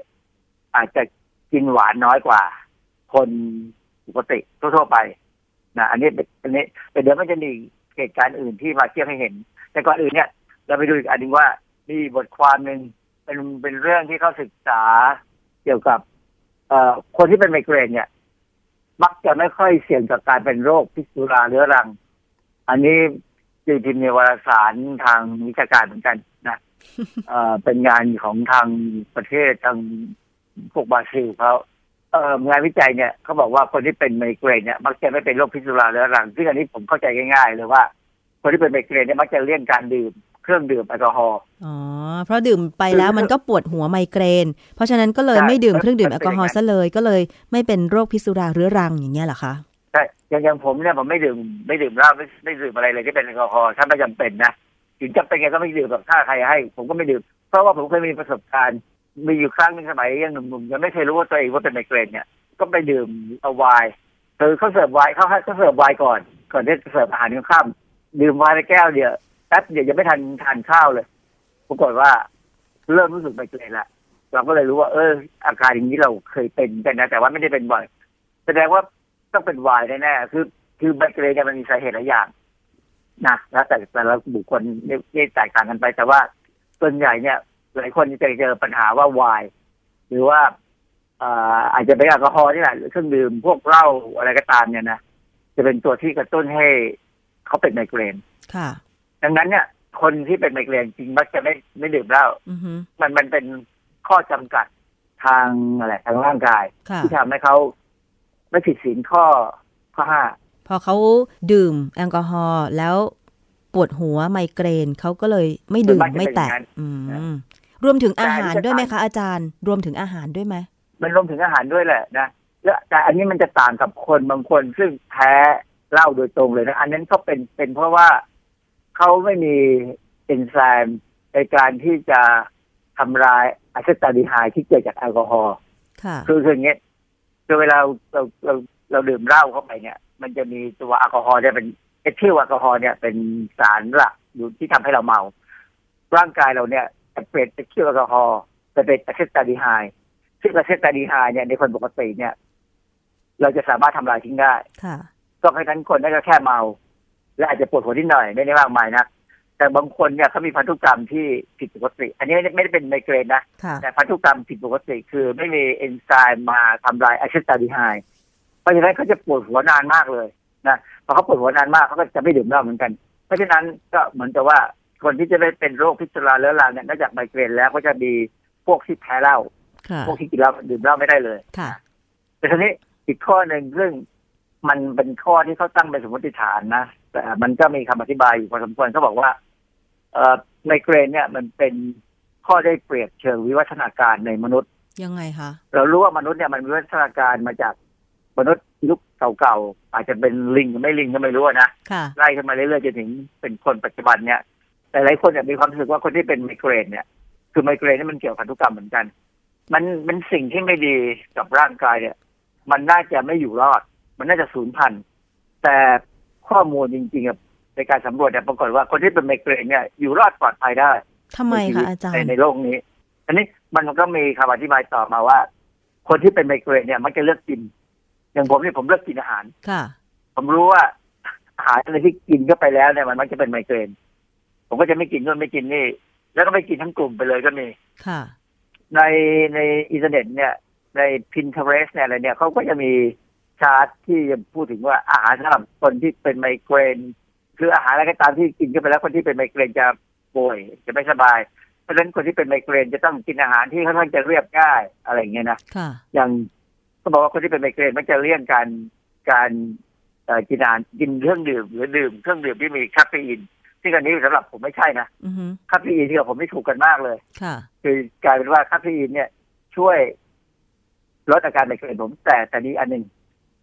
อาจจะกินหวานน้อยกว่าคนปกติทั่วๆไปนะอันนี้อันนี้แต่เดี๋ยวมันจะมีเหตุการณ์อื่นที่มาเทียบให้เห็นแต่ก่อนอื่นเนี่ยเราไปดูอีกอันนึงว่ามีบทความนึงเป็นเป็นเรื่องที่เขาศึกษาเกี่ยวกับเอ่อคนที่เป็นไมเกรนเนี่ยมักจะไม่ค่อยเสี่ยงต่อการเป็นโรคพิษสุราเรื้อรังอันนี้ตีพิมพ์ในวารสารทางวิชาการเหมือนกันนะเอ่อเป็นงานของทางประเทศทางพวกบราซิลเขาเอ่องานวิจัยเนี่ยเขาบอกว่าคนที่เป็นไมเกรนเนี่ยมักจะไม่เป็นโรคพิษสุราเรื้อรังซึ่งอันนี้ผมเข้าใจง่ายๆเลยว่าคนที่เป็นไมเกรนเนี่ยมักจะเลี่ยงการดื่มเครื่องดื่มแอลกอฮอล์อ๋อเพราะดื่มไปแล้วมันก็ปวดหัวไมเกรนเพราะฉะนั้นก็เลยไม่ดื่มเครื่องดื่มแอลกอฮอล์ซะเลยก็เลยไม่เป็นโรคพิษสุราเรื้อรังอย่างเงี้ยเหรอคะใช่อย่างอย่างผมเนี่ยผมไม่ดื่มไม่ดื่มเหล้าไม่ไม่ดื่มอะไรเลยที่เป็นแอลกอฮอล์ถ้าไม่จำเป็นนะถึงจำเป็นไงก็ไม่ดื่มแบบถ้าใครให้ผมก็ไม่ดื่มเพราะว่าผมเคยมีประสบการณ์มีอยู่ครั้งนึงสมัยยังหนุ่มๆยังไม่เคยรู้ว่าตัวเองว่าเป็นไมเกรนเนี่ยก็ไปดื่มเอาไวน์คือเขาเสิร์ฟไวน์เขาให้เขาเสิร์ฟไวน์ก่อนก่อนที่จะเสิร์ฟอาหารข้ามดื่มไวน์ไปแก้วเดียวแป๊บเดี๋ยวยังไม่ทันทานข้าวเลยปรากฏว่าเริ่มรู้สึกไมเกรนละเราก็เลยรู้ว่าเอออาการอย่างนี้เราเคยเป็นกันนะแต่ว่าไม่ได้เป็นบ่อยแสดงว่าต้องเป็นไวน์แน่ๆคือคือไมเกรนเนี่ยมันมีสาเหตุหลายอย่างนะแล้วแต่แต่ละบุคคลเนี่ยแตกต่างกันไปแต่ว่าส่วนใหญ่เนี่ยหลายคนจะเจอปัญหาว่าวายหรือว่า อาจจะเป็นแอลกอฮอล์นี่แหละหรือเครื่องดื่มพวกเหล้าอะไรก็ตามเนี่ยนะจะเป็นตัวที่กระตุ้นให้เขาเป็นไมเกรนค่ะดังนั้นเนี่ยคนที่เป็นไมเกรนจริงมักจะไม่ไม่ดื่มเหล้ามันมันเป็นข้อจำกัดทางอะไรทางร่างกายที่ทำให้เขาไม่ผิดศีลข้อข้อห้าพอเขาดื่มแอลกอฮอล์แล้วปวดหัวไมเกรนเขาก็เลยไม่ดื่มไม่แตะรวมถึงอาหารด้วยไหมคะอาจารย์รวมถึงอาหารด้วยไหมมันรวมถึงอาหารด้วยแหละนะแล้วแต่อันนี้มันจะต่างกับคนบางคนซึ่งแพ้เหล้าโดยตรงเลยนะอันนั้นก็เป็นเป็นเพราะว่าเขาไม่มีเอนไซม์ในการที่จะทำลายอะเซตาลดีไฮด์ที่เกิดจากแอลกอฮอล์ค่ะคืออย่างเงี้ยคือเวลาเราเราเราดื่มเหล้าเข้าไปเนี่ยมันจะมีตัวแอลกอฮอล์เนี่ยเป็นเอทิลแอลกอฮอล์เนี่ยเป็นสารหลักอยู่ที่ทำให้เราเมาร่างกายเราเนี่ยจะเปลี่ยนเอทิลแอลกอฮอล์จะเป็นอะเซตาลดีไฮด์ซึ่งอะเซตาลดีไฮด์เนี่ยในคนปกติเนี่ยเราจะสามารถทำลายทิ้งได้ค่ะก็เพราะฉะนั้นคนนั้นก็แค่เมาและอาจจะปวดหัวนิดหน่อยไม่ได้มากมายนะแต่บางคนเนี่ยเขามีพันธุกรรมที่ผิดปกติอันนี้ไม่ได้เป็นไมเกรนนะแต่พันธุกรรมผิดปกติคือไม่มีเอนไซม์มาทำลายอะเซตาลดีไฮด์เพราะฉะนั้นเขาจะปวดหัวนานมากเลยนะพอเขาปวดหัวนานมากเขาก็จะไม่ดื่มเหล้าเหมือนกันเพราะฉะนั้นก็เหมือนกับว่าคนที่จะได้เป็นโรคพิษสุราเรื้อรังเนี่ยนอกจากไมเกรนแล้วก็จะมีพวกที่แพ้เหล้าพวกที่กินเหล้าดื่มเหล้าไม่ได้เลยแต่ทีนี้อีกข้อหนึ่งซึ่งมันเป็นข้อที่เขาตั้งเป็นสมมติฐานนะแต่มันก็มีคำอธิบายอยู่พอสมควรเขาบอกว่าไมเกรนเนี่ยมันเป็นข้อได้เปรียบเชิงวิวัฒนาการในมนุษย์ยังไงคะเรารู้ว่ามนุษย์เนี่ยมันวิวัฒนาการมาจากมนุษย์ยุคเก่าๆอาจจะเป็นลิงหรือไม่ลิงก็ไม่รู้นะไล่ขึ้นมาเรื่อยๆจนถึงเป็นคนปัจจุบันเนี่ยแต่หลายคนเนี่ยมีความรู้สึกว่าคนที่เป็นไมเกรนเนี่ยคือไมเกรนนี่มันเกี่ยวกับพันธุกรรมเหมือนกันมันเป็นสิ่งที่ไม่ดีกับร่างกายเนี่ยมันน่าจะไม่อยู่รอดมันน่าจะสูญพันธุ์แต่ข้อมูลจริงๆในการสำรวจเนี่ยปรากฏว่าคนที่เป็นไมเกรนเนี่ยอยู่รอดปลอดภัยได้ทำไมคะอาจารย์ในโลกนี้อันนี้มันก็มีคำอธิบายต่อมาว่าคนที่เป็นไมเกรนเนี่ยมักจะเลือกกินอย่างผมเนี่ยผมเลือกกินอาหารค่ะผมรู้ว่าอาหารอะไรที่กินเข้าไปแล้วเนี่ยมันมักจะเป็นไมเกรนผมก็จะไม่กินนู่นไม่กินนี่แล้วก็ไม่กินทั้งกลุ่มไปเลยก็มีค่ะในในอินเทอร์เน็ตเนี่ยใน Pinterest เนี่ยอะไรเนี่ยเขาก็จะมีชาร์ตที่พูดถึงว่าอาหารสำหรับคนที่เป็นไมเกรนคืออาหารอะไรก็ตามที่กินเข้าไปแล้วคนที่เป็นไมเกรนจะป่วยจะไม่สบายเพราะฉะนั้นคนที่เป็นไมเกรนจะต้องกินอาหารที่ค่อนข้างจะเรียบง่ายอะไรอย่างเงี้ยนะอย่างก็บอกว่าคนที่เป็นไมเกรนมันจะเลี่ยงการการกินอาหารกินเครื่องดื่มหรือดื่มเครื่องดื่มที่มีคาเฟอีนซึ่งอันนี้สำหรับผมไม่ใช่นะคาเฟอีนที่กับผมไม่ถูกกันมากเลยคือกลายเป็นว่าคาเฟอีนเนี่ยช่วยลดอาการไมเกรนผมแต่แต่นี้อันนึง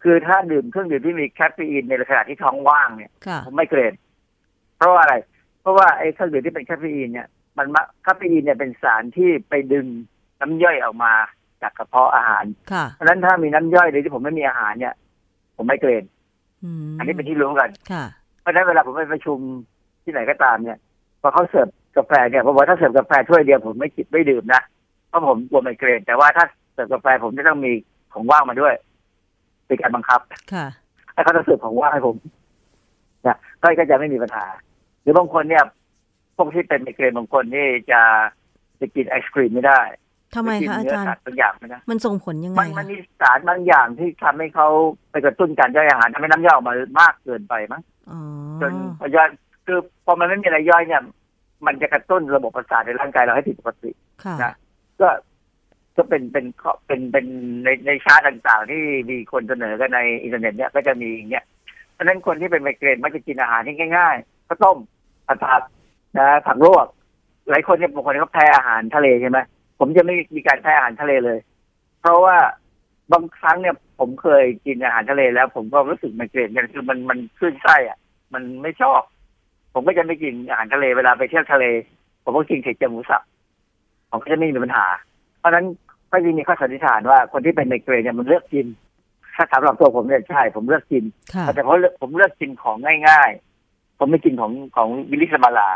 คือถ้าดื่มเครื่องดื่มที่มีคาเฟอีนในขณะที่ท้องว่างเนี่ยผมไม่เกรนเพราะอะไรเพราะว่าไอ้เครื่องดื่มที่เป็นคาเฟอีนเนี่ยมันคาเฟอีนเนี่ยเป็นสารที่ไปดึงน้ำย่อยออกมาจากกระเพาะอาหารเพราะฉะนั้นถ้ามีน้ำย่อยโดยที่ผมไม่มีอาหารเนี่ยผมไม่เกรนอันนี้เป็นที่รู้กันเพราะฉะนั้นเวลาผมไปประชุมที่ไหนก็ตามเนี่ยพอเขาเสิร์ฟกาแฟเนี่ยผมบอกถ้าเสิร์ฟกาแฟถ้วยเดียวผมไม่จิบไม่ดื่มนะเพราะผมกลัวไมเกรนแต่ว่าถ้าเสิร์ฟกาแฟผมจะต้องมีของว่างมาด้วยเป็นการบังคับให้เขาเสิร์ฟของว่างให้ผมนะก็จะไม่มีปัญหาหรือบางคนเนี่ยพวกที่เป็นไมเกรนบางคนนี่จะจะกินไอศกรีมไม่ได้ทำไมคะอาจารย์มันส่งผลยังไงมันมีสารบางอย่างที่ทำให้เขาไปกระตุ้นการย่อยอาหารทำให้น้ำย่อยออกมามากเกินไปมั้งจนพอย่อยคือพอมันไม่มีอะไรย่อยเนี่ยมันจะกระตุ้นระบบประสาทในร่างกายเราให้ผิดปกตินะก็ก็เป็นเป็นเป็นเป็นในในชาร์ตต่างๆที่มีคนเสนอกันในอินเทอร์เน็ตเนี่ยก็จะมีอย่างเงี้ยเพราะฉะนั้นคนที่เป็นไมเกรนมักจะกินอาหารที่ง่ายๆข้าวต้มผัดผักนะผักลวกหลายคนเนี่ยบางคนเขาแพ้อาหารทะเลใช่ไหมผมจะไม่มีการแพ้อาหารทะเลเลยเพราะว่าบางครั้งเนี่ยผมเคยกินอาหารทะเลแล้วผมก็รู้สึกไมเกรนกันคือมันมันขึ้นไส้อ่ะมันไม่ชอบผมก็จะไม่กินอาหารทะเลเวลาไปเที่ยวทะเลผมก็กินเฉยๆหมูสับผมก็จะไม่มีปัญหาเพราะนั้นก็ยังมีข้อสันนิษฐานว่าคนที่เป็นไมเกรนเนี่ยมันเลือกกินถ้าสำหรับตัวผมเนี่ยใช่ผมเลือกกินแต่เพราะผมเลือกกินของง่ายๆผมไม่กินของของวิลิสมาลา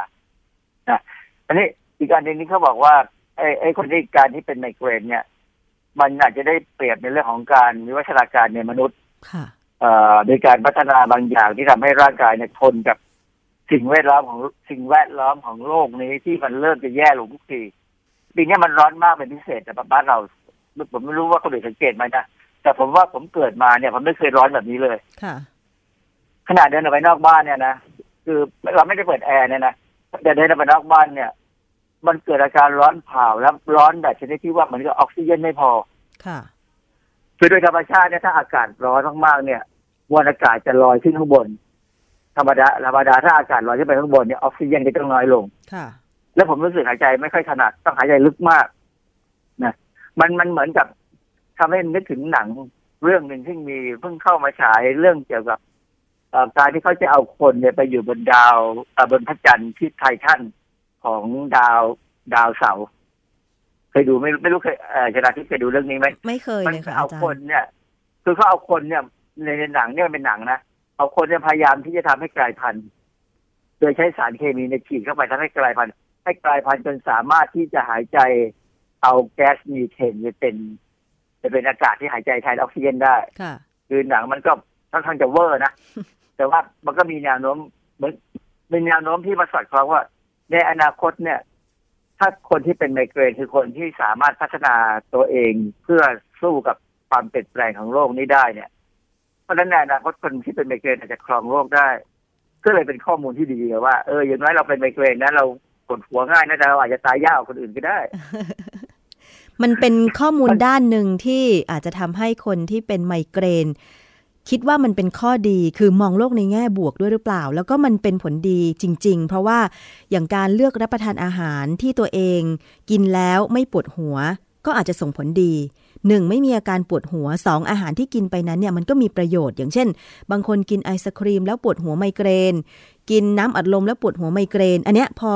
นะอันนี้อีกอันนึงนี่เขาบอกว่าไอ้ไอ้คนที่การที่เป็นไมเกรนเนี่ยมันอาจจะได้เปรียบในเรื่องของการวิวัฒนาการในมนุษย์โดยการพัฒนาบางอย่างที่ทำให้ร่างกายเนี่ยทนกับสิ่งแวดล้อมของสิ่งแวดล้อมของโลกนี้ที่มันเริ่มจะแย่ลงทุกทีปีนี้มันร้อนมากเป็นพิเศษแต่บ้านเรา ผมไม่รู้ว่าคนอื่นสังเกตไหมนะแต่ผมว่าผมเกิดมาเนี่ยผมไม่เคยร้อนแบบนี้เลยค่ะขนาดเดินออกไปนอกบ้านเนี่ยนะคือเราไม่ได้เปิดแอร์เนี่ยนะเดินเดินออกไปนอกบ้านเนี่ยมันเกิดอาการร้อนเผาแล้วร้อนแบบชนิดที่ว่าเหมือนกับออกซิเจนไม่พอค่ะคือโดยธรรมชาติเนี่ยถ้าอากาศร้อนมากๆเนี่ยมวลอากาศจะลอยขึ้นข้างบนธรรมดาธรรมดาถ้าอากาศลอยขึ้นไปข้างบนเนี่ยออกซิเจนก็ต้องน้อยลงค่ะแล้วผมรู้สึกหายใจไม่ค่อยถนัดต้องหายใจลึกมากนะมันมันเหมือนกับทำให้นึกถึงหนังเรื่องหนึ่งที่มีเพิ่งเข้ามาฉายเรื่องเกี่ยวกับการที่เขาจะเอาคนเนี่ยไปอยู่บนดาวบนพระจันทร์ที่ไททันของดาวดาวเสาร์เคยดูไม่ไม่รู้เคยชนะที่เคยดูเรื่องนี้ไหมไม่เคยเลยค่ะเอาคนเนี่ยคือเขาเอาคนเนี่ยในหนังเนี่ยเป็นหนังนะเอาคนเนี่ยพยายามที่จะทำให้กลายพันธุ์โดยใช้สารเคมีในฉีดเข้าไปทำให้กลายพันธุ์ให้กลายพันธุ์จนสามารถที่จะหายใจเอาแก๊สมีเทนจะเป็นจะเป็นอากาศที่หายใจแทนออกซิเจนได้คือหนังมันก็ค่อนข้างจะเวอร์นะแต่ว่ามันก็มีแนวโน้มเหมือนเป็นแนวโน้มที่มาสอดคล้องว่าในอนาคตเนี่ยถ้าคนที่เป็นไมเกรนคือคนที่สามารถพัฒนาตัวเองเพื่อสู้กับความเปลี่ยนแปลงของโลกนี้ได้เนี่ยเพราะฉะนั้นในอนาคตคนที่เป็นไมเกรนอาจจะครองโลกได้ก็เลยเป็นข้อมูลที่ดีว่าเอออย่างน้อยเราเป็นไมเกรนนะเราปวดหัวง่ายนะแต่เราอาจจะตายยากกว่าคนอื่นก็ได้มันเป็นข้อมูลด้านหนึ่งที่อาจจะทำให้คนที่เป็นไมเกรนคิดว่ามันเป็นข้อดีคือมองโลกในแง่บวกด้วยหรือเปล่าแล้วก็มันเป็นผลดีจริงๆเพราะว่าอย่างการเลือกรับประทานอาหารที่ตัวเองกินแล้วไม่ปวดหัวก็อาจจะส่งผลดีหนึ่งไม่มีอาการปวดหัวสองอาหารที่กินไปนั้นเนี่ยมันก็มีประโยชน์อย่างเช่นบางคนกินไอศครีมแล้วปวดหัวไมเกรนกินน้ำอัดลมแล้วปวดหัวไมเกรนอันเนี้ยพอ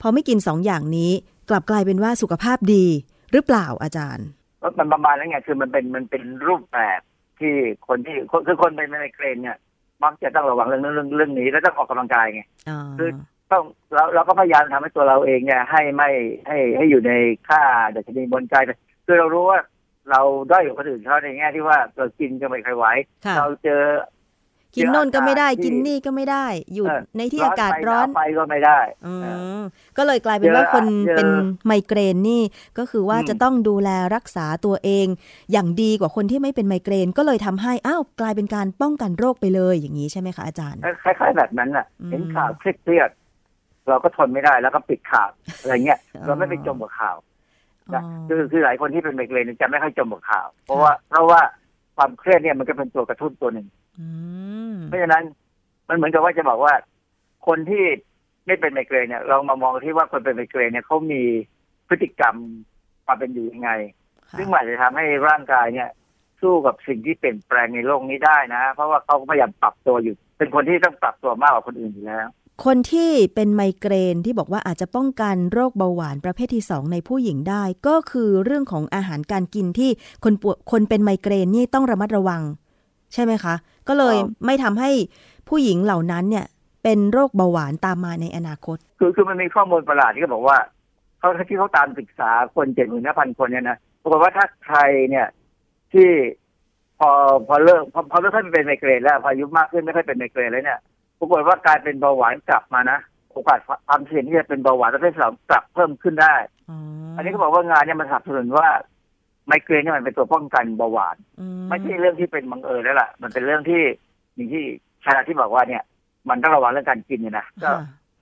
พอไม่กินสองอย่างนี้กลับกลายเป็นว่าสุขภาพดีหรือเปล่าอาจารย์มันประมาณนั้นไงคือมันเป็นมันเป็นรูปแบบที่คนที่คือคนเป็นไมเกรนเนี่ยมักจะต้องระวังเรื่องเรื่องเรื่องนี้แล้วต้องออกกำลังกายไงคือต้องเราเราก็พยายามทำให้ตัวเราเองเนี่ยให้ไม่ให้ให้อยู่ในค่าดัชนีมวลกายคือเรารู้ว่าเราด้อยกว่าคนอื่นเขาในแง่ที่ว่าเรากินก็ไม่ค่อยไหวเราเจอกินโน่นก็ไม่ได้กินนี่ก็ไม่ได้อยู่ในที่อากาศร้อนไปก็ไม่ได้ก็เลยกลายเป็นว่าคนเป็นไมเกรนนี่ก็คือว่าจะต้องดูแลรักษาตัวเองอย่างดีกว่าคนที่ไม่เป็นไมเกรนก็เลยทำให้อ้าวกลายเป็นการป้องกันโรคไปเลยอย่างนี้ใช่ไหมคะอาจารย์คล้ายๆแบบนั้นน่ะเห็นข่าวเครียดเราก็ทนไม่ได้แล้วก็ปิดข่าวอะไรเงี้ยเราไม่ไปจมกับข่าวคือคือหลายคนที่เป็นไมเกรนจะไม่ค่อยจมกับข่าวเพราะว่าเพราะว่าความเครียดเนี่ยมันก็เป็นตัวกระตุ้นตัวหนึ่งเพราะฉะนั้นมันเหมือนกับว่าจะบอกว่าคนที่ไม่เป็นไมเกรนเนี่ยเรามามองที่ว่าคนเป็นไมเกรนเนี่ยเขามีพฤติกรรมความเป็นอยู่ยังไงซึ่งอาจจะทำให้ร่างกายเนี่ยสู้กับสิ่งที่เปลี่ยนแปลงในโลกนี้ได้นะเพราะว่าเขาพยายามปรับตัวอยู่เป็นคนที่ต้องปรับตัวมากกว่าคนอื่นอยู่แล้วคนที่เป็นไมเกรนที่บอกว่าอาจจะป้องกันโรคเบาหวานประเภทที่สองในผู้หญิงได้ก็คือเรื่องของอาหารการกินที่คนป่วยคนเป็นไมเกรนนี่ต้องระมัดระวังใช่ไหมคะก็เลยไม่ทำให้ผู้หญิงเหล่านั้นเนี่ยเป็นโรคเบาหวานตามมาในอนาคตคือคือมันมีข้อมูลประหลาดที่เขาบอกว่าเขาที่เขาตามศึกษาคนเจ็ดหมื่นห้าพันคนเนี่ยนะปรากฏว่าถ้าใครเนี่ยที่พอพอเลิกพอพอเลิกท่านเป็นไมเกรนแล้วพออายุมากขึ้นไม่ค่อยเป็นไมเกรนแล้วเนี่ยปรากฏว่าการเป็นเบาหวานกลับมานะโอกาสความเสี่ยงที่จะเป็นเบาหวานประเภทสองกลับเพิ่มขึ้นได้อันนี้เขาบอกว่างานเนี่ยมันสนับสนุนว่าไมเกรนเนี่ยมันเป็นตัวป้องกันเบาหวานไม่ใช่เรื่องที่เป็นบังเอิญแล้วล่ะมันเป็นเรื่องที่อย่างที่ชาติที่บอกว่าเนี่ยมันต้องระวังเรื่องการกินเนี่ยนะก็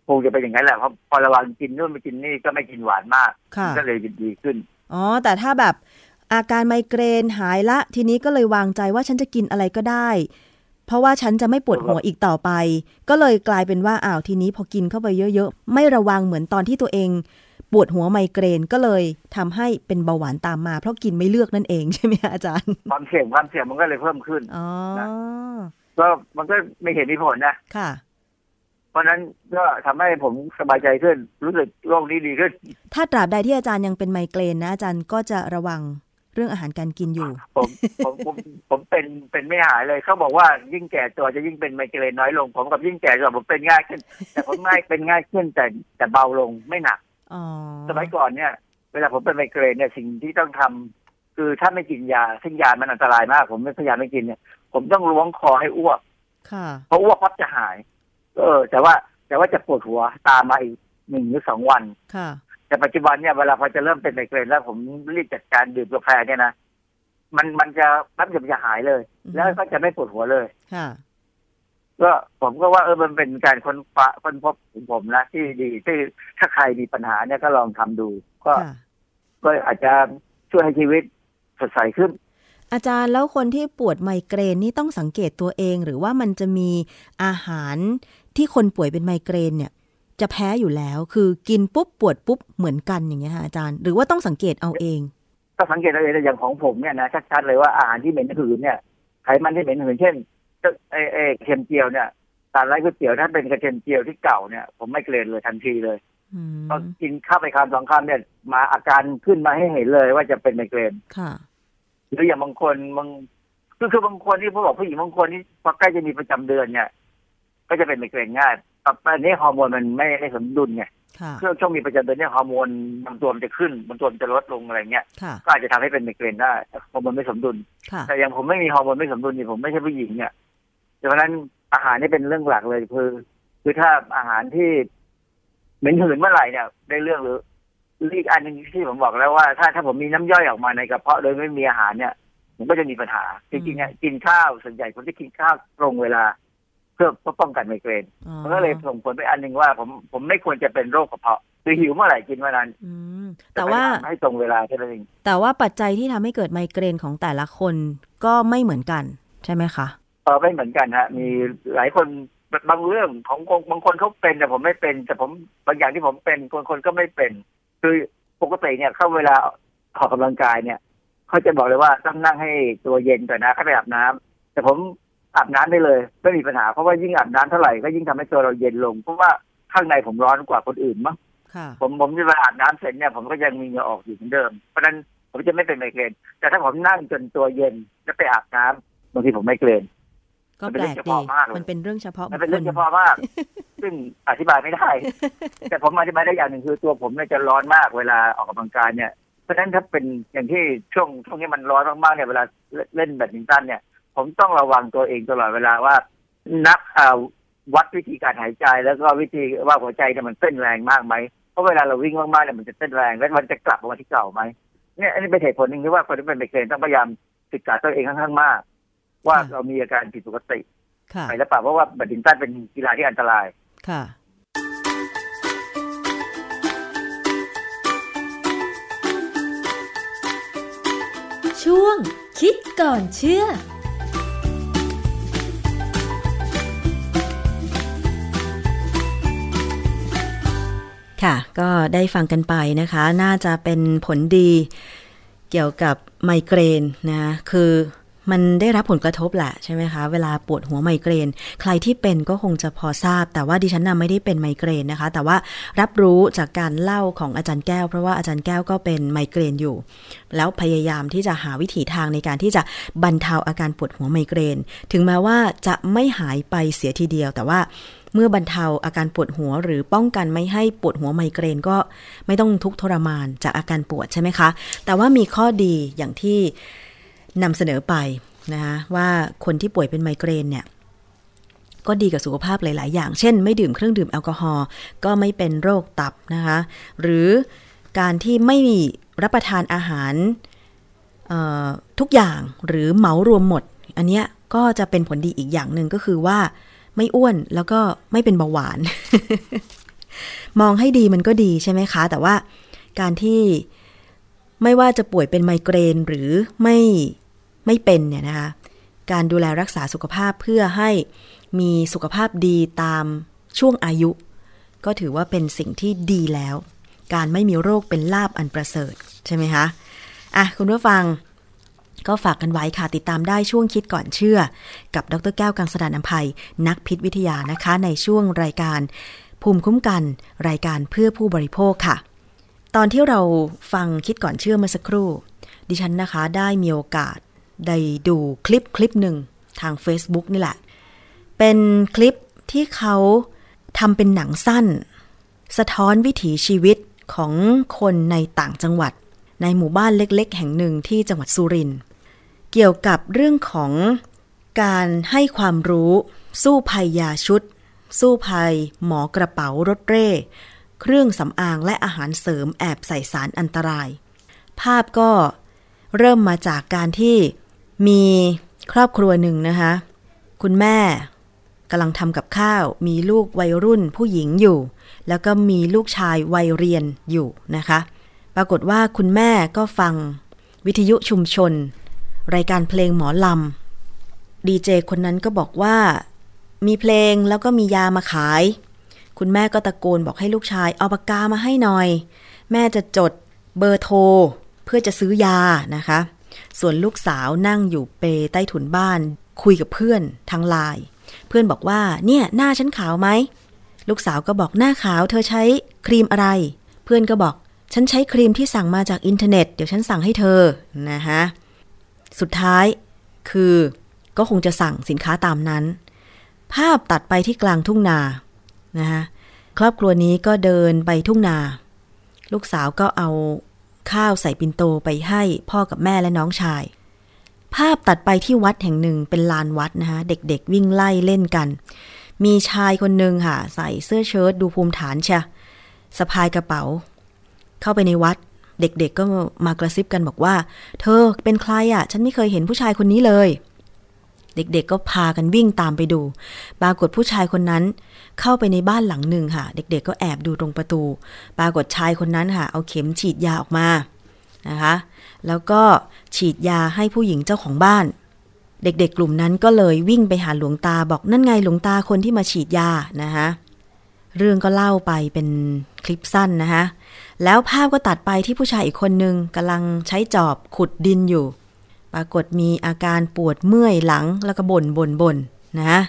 คงจะเป็นอย่างนั้นแหละเพราะพอระวังกินนู่นไม่กินนี่ก็ไม่กินหวานมากก็เลยดีขึ้นอ๋อแต่ถ้าแบบอาการไมเกรนหายละทีนี้ก็เลยวางใจว่าฉันจะกินอะไรก็ได้เพราะว่าฉันจะไม่ปวดหัวอีกต่อไปก็เลยกลายเป็นว่าอ้าวทีนี้พอกินเข้าไปเยอะๆไม่ระวังเหมือนตอนที่ตัวเองปวดหัวไมเกรนก็เลยทำให้เป็นเบาหวานตามมาเพราะกินไม่เลือกนั่นเองใช่ไหมอาจารย์ความเสี่ยงความเสี่ยงมันก็เลยเพิ่มขึ้นอ๋อก็มันก็ไม่เห็นมีผลนะค่ะเพราะนั้นก็ทำให้ผมสบายใจขึ้นรู้สึกโรคนี้ดีขึ้นถ้าตราบใดที่อาจารย์ยังเป็นไมเกรนนะอาจารย์ก็จะระวังเรื่องอาหารการกินอยู่ผมผมผมผมเป็นเป็นไม่หายเลยเขาบอกว่ายิ่งแก่ตัวจะยิ่งเป็นไมเกรนน้อยลงผมกับยิ่งแก่ตัวผมเป็นง่ายขึ้นแต่ผมง่ายเป็นง่ายขึ้นแต่แต่เบาลงไม่หนักสมัยก่อนเนี่ยเวลาผมเป็นไมเกรนเนี่ยสิ่งที่ต้องทำคือถ้าไม่กินยาซึ่งยามันอันตรายมากผมไม่พยายามไม่กินเนี่ยผมต้องล้วงคอให้อ้วกเพราะอ้วกปั๊บจะหายเออแต่ว่าแต่ว่าจะปวดหัวตามมาอีกหนึ่งหรือสองวัน แต่ปัจจุบันเนี่ยเวลาพอจะเริ่มเป็นไมเกรนแล้วผมรีบจัดการดื่มกาแฟเนี่ยนะมันมันจะแป๊บเดียวจะหายเลยแล้วก็จะไม่ปวดหัวเลยก็ผมก็ว่าเออมันเป็นการค้นคว้าค้นพบของผมนะที่ดีที่ถ้าใครมีปัญหาเนี่ยก็ลองทำดูก็ก็อาจจะช่วยให้ชีวิตสดใสขึ้นอาจารย์แล้วคนที่ปวดไมเกรนนี่ต้องสังเกตตัวเองหรือว่ามันจะมีอาหารที่คนป่วยเป็นไมเกรนเนี่ยจะแพ้อยู่แล้วคือกินปุ๊บปวดปุ๊บเหมือนกันอย่างเงี้ยค่ะอาจารย์หรือว่าต้องสังเกตเอาเองก็สังเกตเอาเองอย่างของผมเนี่ยนะชัดๆเลยว่าอาหารที่เหม็นหืนเนี่ยไขมันที่เหม็นหืนเช่นไอ้ไอ้กระเทียมเจียวเนี่ยตอนแรกก๋วยเตี๋ยวถ้าเป็นกระเทียมเจียวที่เก่าเนี่ยผมไม่เกรนเลยทันทีเลยพอกินข้าวไปคำสองคำเนี่ยมาอาการขึ้นมาให้เห็นเลยว่าจะเป็นไมเกรนค่ะหรืออย่างบางคนบางคือคือบางคนที่ผมบอกผู้หญิงบางคนที่พอใกล้จะมีประจำเดือนเนี่ยก็จะเป็นไมเกรนง่ายอันนี้ฮอร์โมนมันไม่ได้สมดุลไงช่วงช่วงมีประจำเดือนเนี่ยฮอร์โมนบางตัวมันจะขึ้นบางตัวมันจะลดลงอะไรเงี้ยก็อาจจะทำให้เป็นไมเกรนได้ฮอร์โมนไม่สมดุลแต่อย่างผมไม่มีฮอร์โมนไม่สมดุลนี่ผมไม่ใช่ผู้หญิงเนี่ยดังนั้นอาหารนี่เป็นเรื่องหลักเลยคือคือถ้าอาหารที่เหม็นหืนเมื่อไหร่เนี่ยได้เรื่องหรืออีกอันนึงที่ผมบอกแล้วว่าถ้าถ้าผมมีน้ำย่อยออกมาในกระเพาะโดยไม่มีอาหารเนี่ยผมก็จะมีปัญหาจริงๆเนี่ยกินข้าวส่วนใหญ่ผมจะกินข้าวตรงเวลาเพื่อป้องกันไมเกรนมันก็เลยส่งผลไปอันนึงว่าผมผมไม่ควรจะเป็นโรคกระเพาะคือหิวเมื่อไหร่กินเมื่อนั้นแต่ว่าให้ตรงเวลาแค่นั้นเองแต่ว่าปัจจัยที่ทำให้เกิดไมเกรนของแต่ละคนก็ไม่เหมือนกันใช่ไหมคะเออไม่เหมือนกันฮะมีหลายคนบางเรื่องของบางคนเขาเป็นแต่ผมไม่เป็นแต่ผมบางอย่างที่ผมเป็นคนคนก็ไม่เป็นคือปกติเนี่ยเข้าเวลาออกกำลังกายเนี่ยเขาจะบอกเลยว่าต้องนั่งให้ตัวเย็นก่อนนะเข้าไปอาบน้ำแต่ผมอาบน้ำได้เลยไม่มีปัญหาเพราะว่ายิ่งอาบน้ำเท่าไหร่ก็ยิ่งทำให้ตัวเราเย็นลงเพราะว่าข้างในผมร้อนกว่าคนอื่นมั้งผมผมเวลาอาบน้ำเสร็จเนี่ยผมก็ยังมีเหงื่อออกอยู่เหมือนเดิมเพราะนั้นผมจะไม่เป็นไมเกรนแต่ถ้าผมนั่งจนตัวเย็นแล้วไปอาบน้ำบางทีผมไมเกรนก็แปลกดีมันเป็นเรื่องเฉพาะมันเป็นเรื่องเฉพาะมากซึ่งอธิบายไม่ได้แต่ผมอธิบายได้อย่างหนึ่งคือตัวผมเนี่ยจะร้อนมากเวลาออกกำลังกายเนี่ยเพราะฉะนั้นถ้าเป็นอย่างที่ช่วงช่วงนี้มันร้อนมากๆเนี่ยเวลาเล่นแบดมินตันเนี่ยผมต้องระวังตัวเองตลอดเวลาว่านับวัดวิธีการหายใจแล้วก็วิธีว่าหัวใจเนี่ยมันเต้นแรงมากไหมเพราะเวลาเราวิ่งมากๆเนี่ยมันจะเต้นแรงแล้วมันจะกลับมาที่เก่าไหมเนี่ยอันนี้เป็นเหตุผลหนึ่งที่ว่าคนที่เป็นไมเกรนต้องพยายามศึกษาตัวเองค่อนข้างมากว่าเรามีอาการผิดปกติไปแล้วป่ะเพราะว่าแบดมินตันเป็นกีฬาที่อันตรายค่ะช่วงคิดก่อนเชื่อค่ะก็ได้ฟังกันไปนะคะน่าจะเป็นผลดีเกี่ยวกับไมเกรนนะคือมันได้รับผลกระทบแหละใช่ไหมคะเวลาปวดหัวไมเกรนใครที่เป็นก็คงจะพอทราบแต่ว่าดิฉันน่ะไม่ได้เป็นไมเกรนนะคะแต่ว่ารับรู้จากการเล่าของอาจารย์แก้วเพราะว่าอาจารย์แก้วก็เป็นไมเกรนอยู่แล้วพยายามที่จะหาวิถีทางในการที่จะบรรเทาอาการปวดหัวไมเกรนถึงแม้ว่าจะไม่หายไปเสียทีเดียวแต่ว่าเมื่อบรรเทาอาการปวดหัวหรือป้องกันไม่ให้ปวดหัวไมเกรนก็ไม่ต้องทุกข์ทรมานจากอาการปวดใช่ไหมคะแต่ว่ามีข้อดีอย่างที่นำเสนอไปนะคะว่าคนที่ป่วยเป็นไมเกรนเนี่ยก็ดีกับสุขภาพหลายๆอย่างเช่นไม่ดื่มเครื่องดื่มแอลกอฮอล์ก็ไม่เป็นโรคตับนะคะหรือการที่ไม่มีรับประทานอาหารทุกอย่างหรือเหมารวมหมดอันเนี้ยก็จะเป็นผลดีอีกอย่างหนึ่งก็คือว่าไม่อ้วนแล้วก็ไม่เป็นเบาหวาน มองให้ดีมันก็ดีใช่ไหมคะแต่ว่าการที่ไม่ว่าจะป่วยเป็นไมเกรนหรือไม่ไม่เป็นเนี่ยนะคะการดูแลรักษาสุขภาพเพื่อให้มีสุขภาพดีตามช่วงอายุก็ถือว่าเป็นสิ่งที่ดีแล้วการไม่มีโรคเป็นลาภอันประเสริฐใช่ไหมคะอ่ะคุณผู้ฟังก็ฝากกันไว้ค่ะติดตามได้ช่วงคิดก่อนเชื่อกับดร.แก้วกังสดาลอำไพนักพิษวิทยานะคะในช่วงรายการภูมิคุ้มกันรายการเพื่อผู้บริโภคค่ะตอนที่เราฟังคิดก่อนเชื่อเมื่อสักครู่ดิฉันนะคะได้มีโอกาสได้ดูคลิปคลิปหนึ่งทาง Facebook นี่แหละเป็นคลิปที่เขาทำเป็นหนังสั้นสะท้อนวิถีชีวิตของคนในต่างจังหวัดในหมู่บ้านเล็กๆแห่งหนึ่งที่จังหวัดสุรินทร์เกี่ยวกับเรื่องของการให้ความรู้สู้ภัยยาชุดสู้ภัยหมอกระเป๋ารถเร่ เครื่องสำอางและอาหารเสริมแอบใส่สารอันตรายภาพก็เริ่มมาจากการที่มีครอบครัวหนึ่งนะคะคุณแม่กำลังทำกับข้าวมีลูกวัยรุ่นผู้หญิงอยู่แล้วก็มีลูกชายวัยเรียนอยู่นะคะปรากฏว่าคุณแม่ก็ฟังวิทยุชุมชนรายการเพลงหมอลำดีเจคนนั้นก็บอกว่ามีเพลงแล้วก็มียามาขายคุณแม่ก็ตะโกนบอกให้ลูกชายเอาปากกามาให้หน่อยแม่จะจดเบอร์โทรเพื่อจะซื้อยานะคะส่วนลูกสาวนั่งอยู่เปใต้ถุนบ้านคุยกับเพื่อนทางไลน์เพื่อนบอกว่าเนี่ยหน้าฉันขาวไหมลูกสาวก็บอกหน้าขาวเธอใช้ครีมอะไรเพื่อนก็บอกฉันใช้ครีมที่สั่งมาจากอินเทอร์เน็ตเดี๋ยวฉันสั่งให้เธอนะคะสุดท้ายคือก็คงจะสั่งสินค้าตามนั้นภาพตัดไปที่กลางทุ่งนานะคะครอบครัวนี้ก็เดินไปทุ่งนาลูกสาวก็เอาข้าวใส่ปิ่นโตไปให้พ่อกับแม่และน้องชายภาพตัดไปที่วัดแห่งหนึ่งเป็นลานวัดนะคะเด็กๆวิ่งไล่เล่นกันมีชายคนหนึ่งค่ะใส่เสื้อเชิ้ตดูภูมิฐานเชียสะพายกระเป๋าเข้าไปในวัดเด็กๆก็มากระซิบกันบอกว่าเธอเป็นใครอ่ะฉันไม่เคยเห็นผู้ชายคนนี้เลยเด็กๆก็พากันวิ่งตามไปดูปรากฏผู้ชายคนนั้นเข้าไปในบ้านหลังหนึ่งค่ะเด็กๆก็แอบดูตรงประตูปรากฏชายคนนั้นค่ะเอาเข็มฉีดยาออกมานะคะแล้วก็ฉีดยาให้ผู้หญิงเจ้าของบ้านเด็กๆกลุ่มนั้นก็เลยวิ่งไปหาหลวงตาบอกนั่นไงหลวงตาคนที่มาฉีดยานะคะเรื่องก็เล่าไปเป็นคลิปสั้นนะคะแล้วภาพก็ตัดไปที่ผู้ชายอีกคนนึงกำลังใช้จอบขุดดินอยู่ปรากฏมีอาการปวดเมื่อยหลังแล้วก็บ่นบ่นบ่นนะ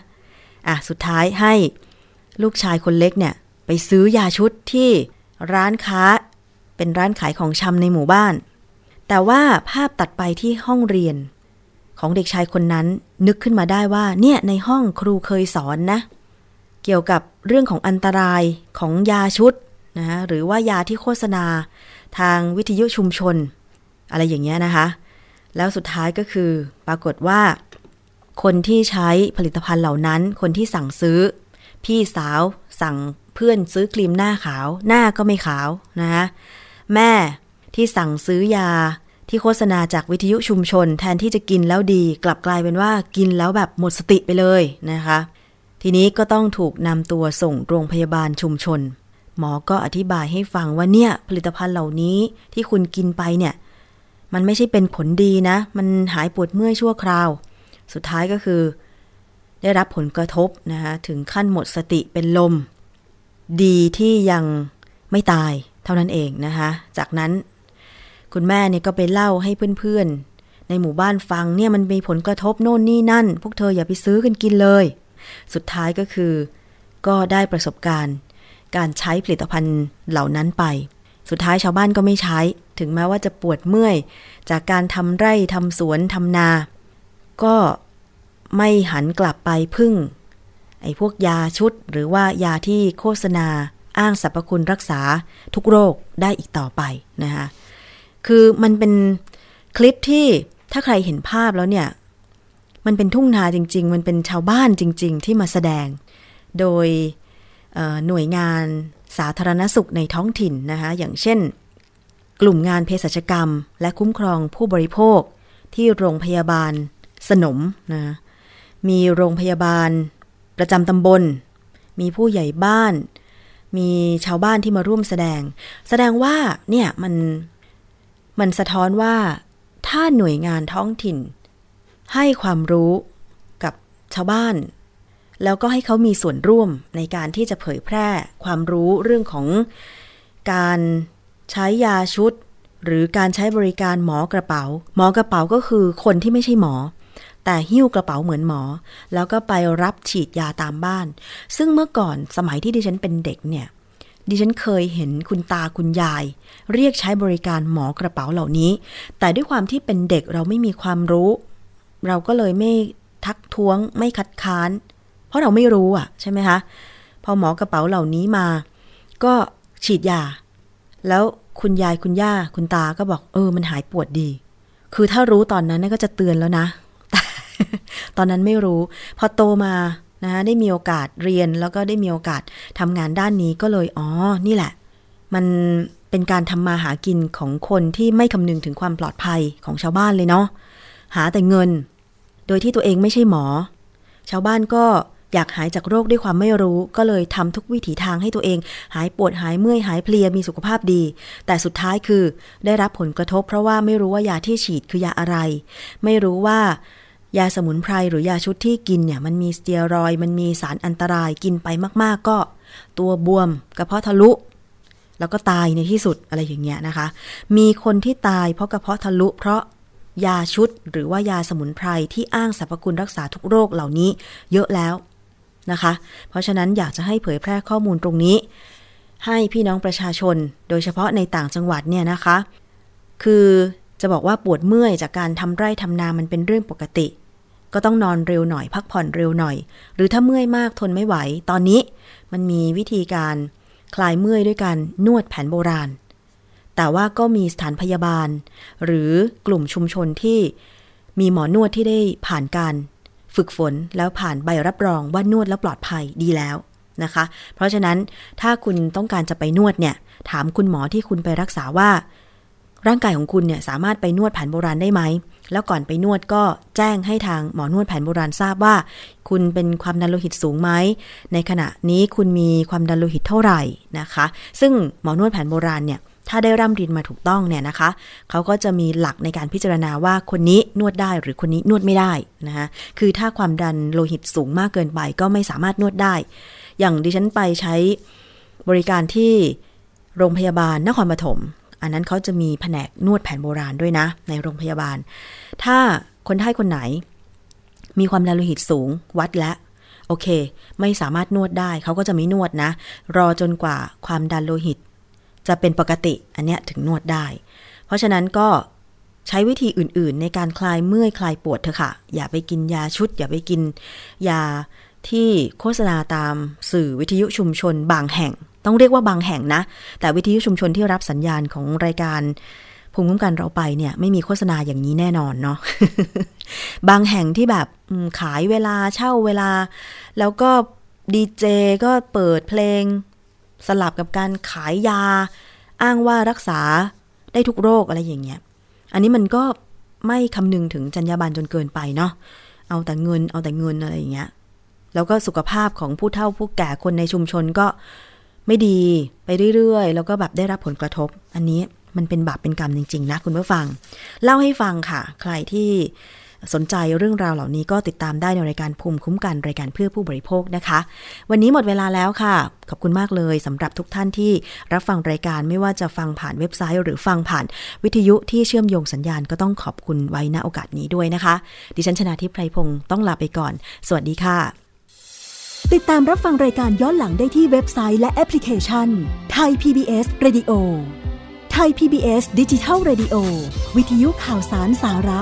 อ่ะสุดท้ายให้ลูกชายคนเล็กเนี่ยไปซื้อยาชุดที่ร้านค้าเป็นร้านขายของชำในหมู่บ้านแต่ว่าภาพตัดไปที่ห้องเรียนของเด็กชายคนนั้นนึกขึ้นมาได้ว่าเนี่ยในห้องครูเคยสอนนะเกี่ยวกับเรื่องของอันตรายของยาชุดนะฮะหรือว่ายาที่โฆษณาทางวิทยุชุมชนอะไรอย่างเงี้ยนะคะแล้วสุดท้ายก็คือปรากฏว่าคนที่ใช้ผลิตภัณฑ์เหล่านั้นคนที่สั่งซื้อพี่สาวสั่งเพื่อนซื้อครีมหน้าขาวหน้าก็ไม่ขาวนะฮะแม่ที่สั่งซื้อยาที่โฆษณาจากวิทยุชุมชนแทนที่จะกินแล้วดีกลับกลายเป็นว่ากินแล้วแบบหมดสติไปเลยนะคะทีนี้ก็ต้องถูกนำตัวส่งโรงพยาบาลชุมชนหมอก็อธิบายให้ฟังว่าเนี่ยผลิตภัณฑ์เหล่านี้ที่คุณกินไปเนี่ยมันไม่ใช่เป็นผลดีนะมันหายปวดเมื่อยชั่วคราวสุดท้ายก็คือได้รับผลกระทบนะคะถึงขั้นหมดสติเป็นลมดีที่ยังไม่ตายเท่านั้นเองนะคะจากนั้นคุณแม่เนี่ยก็ไปเล่าให้เพื่อนๆในหมู่บ้านฟังเนี่ยมันมีผลกระทบโน่นนี่นั่นพวกเธออย่าไปซื้อกันกินเลยสุดท้ายก็คือก็ได้ประสบการณ์การใช้ผลิตภัณฑ์เหล่านั้นไปสุดท้ายชาวบ้านก็ไม่ใช้ถึงแม้ว่าจะปวดเมื่อยจากการทำไร่ทำสวนทำนาก็ไม่หันกลับไปพึ่งไอ้พวกยาชุดหรือว่ายาที่โฆษณาอ้างสรรพคุณรักษาทุกโรคได้อีกต่อไปนะคะคือมันเป็นคลิปที่ถ้าใครเห็นภาพแล้วเนี่ยมันเป็นทุ่งนาจริงๆมันเป็นชาวบ้านจริงๆที่มาแสดงโดยหน่วยงานสาธารณสุขในท้องถิ่นนะคะอย่างเช่นกลุ่มงานเภสัชกรรมและคุ้มครองผู้บริโภคที่โรงพยาบาลสนมนะมีโรงพยาบาลประจำตำบลมีผู้ใหญ่บ้านมีชาวบ้านที่มาร่วมแสดงแสดงว่าเนี่ยมันมันสะท้อนว่าถ้าหน่วยงานท้องถิ่นให้ความรู้กับชาวบ้านแล้วก็ให้เขามีส่วนร่วมในการที่จะเผยแพร่ความรู้เรื่องของการใช้ยาชุดหรือการใช้บริการหมอกระเป๋าหมอกระเป๋าก็คือคนที่ไม่ใช่หมอแต่หิ้วกระเป๋าเหมือนหมอแล้วก็ไปรับฉีดยาตามบ้านซึ่งเมื่อก่อนสมัยที่ดิฉันเป็นเด็กเนี่ยดิฉันเคยเห็นคุณตาคุณยายเรียกใช้บริการหมอกระเป๋าเหล่านี้แต่ด้วยความที่เป็นเด็กเราไม่มีความรู้เราก็เลยไม่ทักท้วงไม่คัดค้านเพราะเราไม่รู้อ่ะใช่ไหมคะพอหมอกระเป๋าเหล่านี้มาก็ฉีดยาแล้วคุณยายคุณย่าคุณตาก็บอกเออมันหายปวดดีคือถ้ารู้ตอนนั้นก็จะเตือนแล้วนะแต่ตอนนั้นไม่รู้พอโตมานะได้มีโอกาสเรียนแล้วก็ได้มีโอกาสทำงานด้านนี้ก็เลยอ๋อนี่แหละ มันเป็นการทำมาหากินของคนที่ไม่คำนึงถึงความปลอดภัยของชาวบ้านเลยเนาะหาแต่เงินโดยที่ตัวเองไม่ใช่หมอชาวบ้านก็อยากหายจากโรคด้วยความไม่รู้ก็เลยทำทุกวิถีทางให้ตัวเองหายปวดหายเมื่อยหายเพลียมีสุขภาพดีแต่สุดท้ายคือได้รับผลกระทบเพราะว่าไม่รู้ว่ายาที่ฉีดคือยาอะไรไม่รู้ว่ายาสมุนไพรหรือยาชุดที่กินเนี่ยมันมีสเตียรอยด์มันมีสารอันตรายกินไปมากๆก็ตัวบวมกระเพาะทะลุแล้วก็ตายในที่สุดอะไรอย่างเงี้ยนะคะมีคนที่ตายเพราะกระเพาะทะลุเพราะยาชุดหรือว่ายาสมุนไพรที่อ้างสรรพคุณรักษาทุกโรคเหล่านี้เยอะแล้วนะคะเพราะฉะนั้นอยากจะให้เผยแพร่ข้อมูลตรงนี้ให้พี่น้องประชาชนโดยเฉพาะในต่างจังหวัดเนี่ยนะคะคือจะบอกว่าปวดเมื่อยจากการทำไร่ทำนามันเป็นเรื่องปกติก็ต้องนอนเร็วหน่อยพักผ่อนเร็วหน่อยหรือถ้าเมื่อยมากทนไม่ไหวตอนนี้มันมีวิธีการคลายเมื่อยด้วยการนวดแผนโบราณแต่ว่าก็มีสถานพยาบาลหรือกลุ่มชุมชนที่มีหมอนวดที่ได้ผ่านการฝึกฝนแล้วผ่านใบรับรองว่านวดแล้วปลอดภัยดีแล้วนะคะเพราะฉะนั้นถ้าคุณต้องการจะไปนวดเนี่ยถามคุณหมอที่คุณไปรักษาว่าร่างกายของคุณเนี่ยสามารถไปนวดแผนโบราณได้ไหมแล้วก่อนไปนวดก็แจ้งให้ทางหมอนวดแผนโบราณทราบว่าคุณเป็นความดันโลหิตสูงไหมในขณะนี้คุณมีความดันโลหิตเท่าไหร่นะคะซึ่งหมอนวดแผนโบราณเนี่ยถ้าได้ร่ำเรียนมาถูกต้องเนี่ยนะคะเขาก็จะมีหลักในการพิจารณาว่าคนนี้นวดได้หรือคนนี้นวดไม่ได้นะคะคือถ้าความดันโลหิตสูงมากเกินไปก็ไม่สามารถนวดได้อย่างดิฉันไปใช้บริการที่โรงพยาบาลนครปฐมอันนั้นเขาจะมีแผนกนวดแผนโบราณด้วยนะในโรงพยาบาลถ้าคนไข้คนไหนมีความดันโลหิตสูงวัดแล้วโอเคไม่สามารถนวดได้เขาก็จะไม่นวดนะรอจนกว่าความดันโลหิตจะเป็นปกติอันเนี้ยถึงนวดได้เพราะฉะนั้นก็ใช้วิธีอื่นๆในการคลายเมื่อยคลายปวดเถอะค่ะอย่าไปกินยาชุดอย่าไปกินยาที่โฆษณาตามสื่อวิทยุชุมชนบางแห่งต้องเรียกว่าบางแห่งนะแต่วิทยุชุมชนที่รับสัญญาณของรายการภูมิคุ้มกันเราไปเนี่ยไม่มีโฆษณาอย่างนี้แน่นอนเนาะ บางแห่งที่แบบขายเวลาเช่าเวลาแล้วก็ดีเจก็เปิดเพลงสลับกับการขายยาอ้างว่ารักษาได้ทุกโรคอะไรอย่างเงี้ยอันนี้มันก็ไม่คำนึงถึงจรรยาบรรณจนเกินไปเนาะเอาแต่เงินเอาแต่เงินอะไรอย่างเงี้ยแล้วก็สุขภาพของผู้เฒ่าผู้แก่คนในชุมชนก็ไม่ดีไปเรื่อยๆแล้วก็แบบได้รับผลกระทบอันนี้มันเป็นบาปเป็นกรรมจริงๆนะคุณผู้ฟังเล่าให้ฟังค่ะใครที่สนใจเรื่องราวเหล่านี้ก็ติดตามได้ในรายการภูมิคุ้มกันรายการเพื่อผู้บริโภคนะคะวันนี้หมดเวลาแล้วค่ะขอบคุณมากเลยสำหรับทุกท่านที่รับฟังรายการไม่ว่าจะฟังผ่านเว็บไซต์หรือฟังผ่านวิทยุที่เชื่อมโยงสัญญาณก็ต้องขอบคุณไว้ณโอกาสนี้ด้วยนะคะดิฉันชนาธิปไพพงศ์ต้องลาไปก่อนสวัสดีค่ะติดตามรับฟังรายการย้อนหลังได้ที่เว็บไซต์และแอปพลิเคชัน Thai พี บี เอส Radio Thai พี บี เอส Digital Radio วิทยุข่าวสารสาระ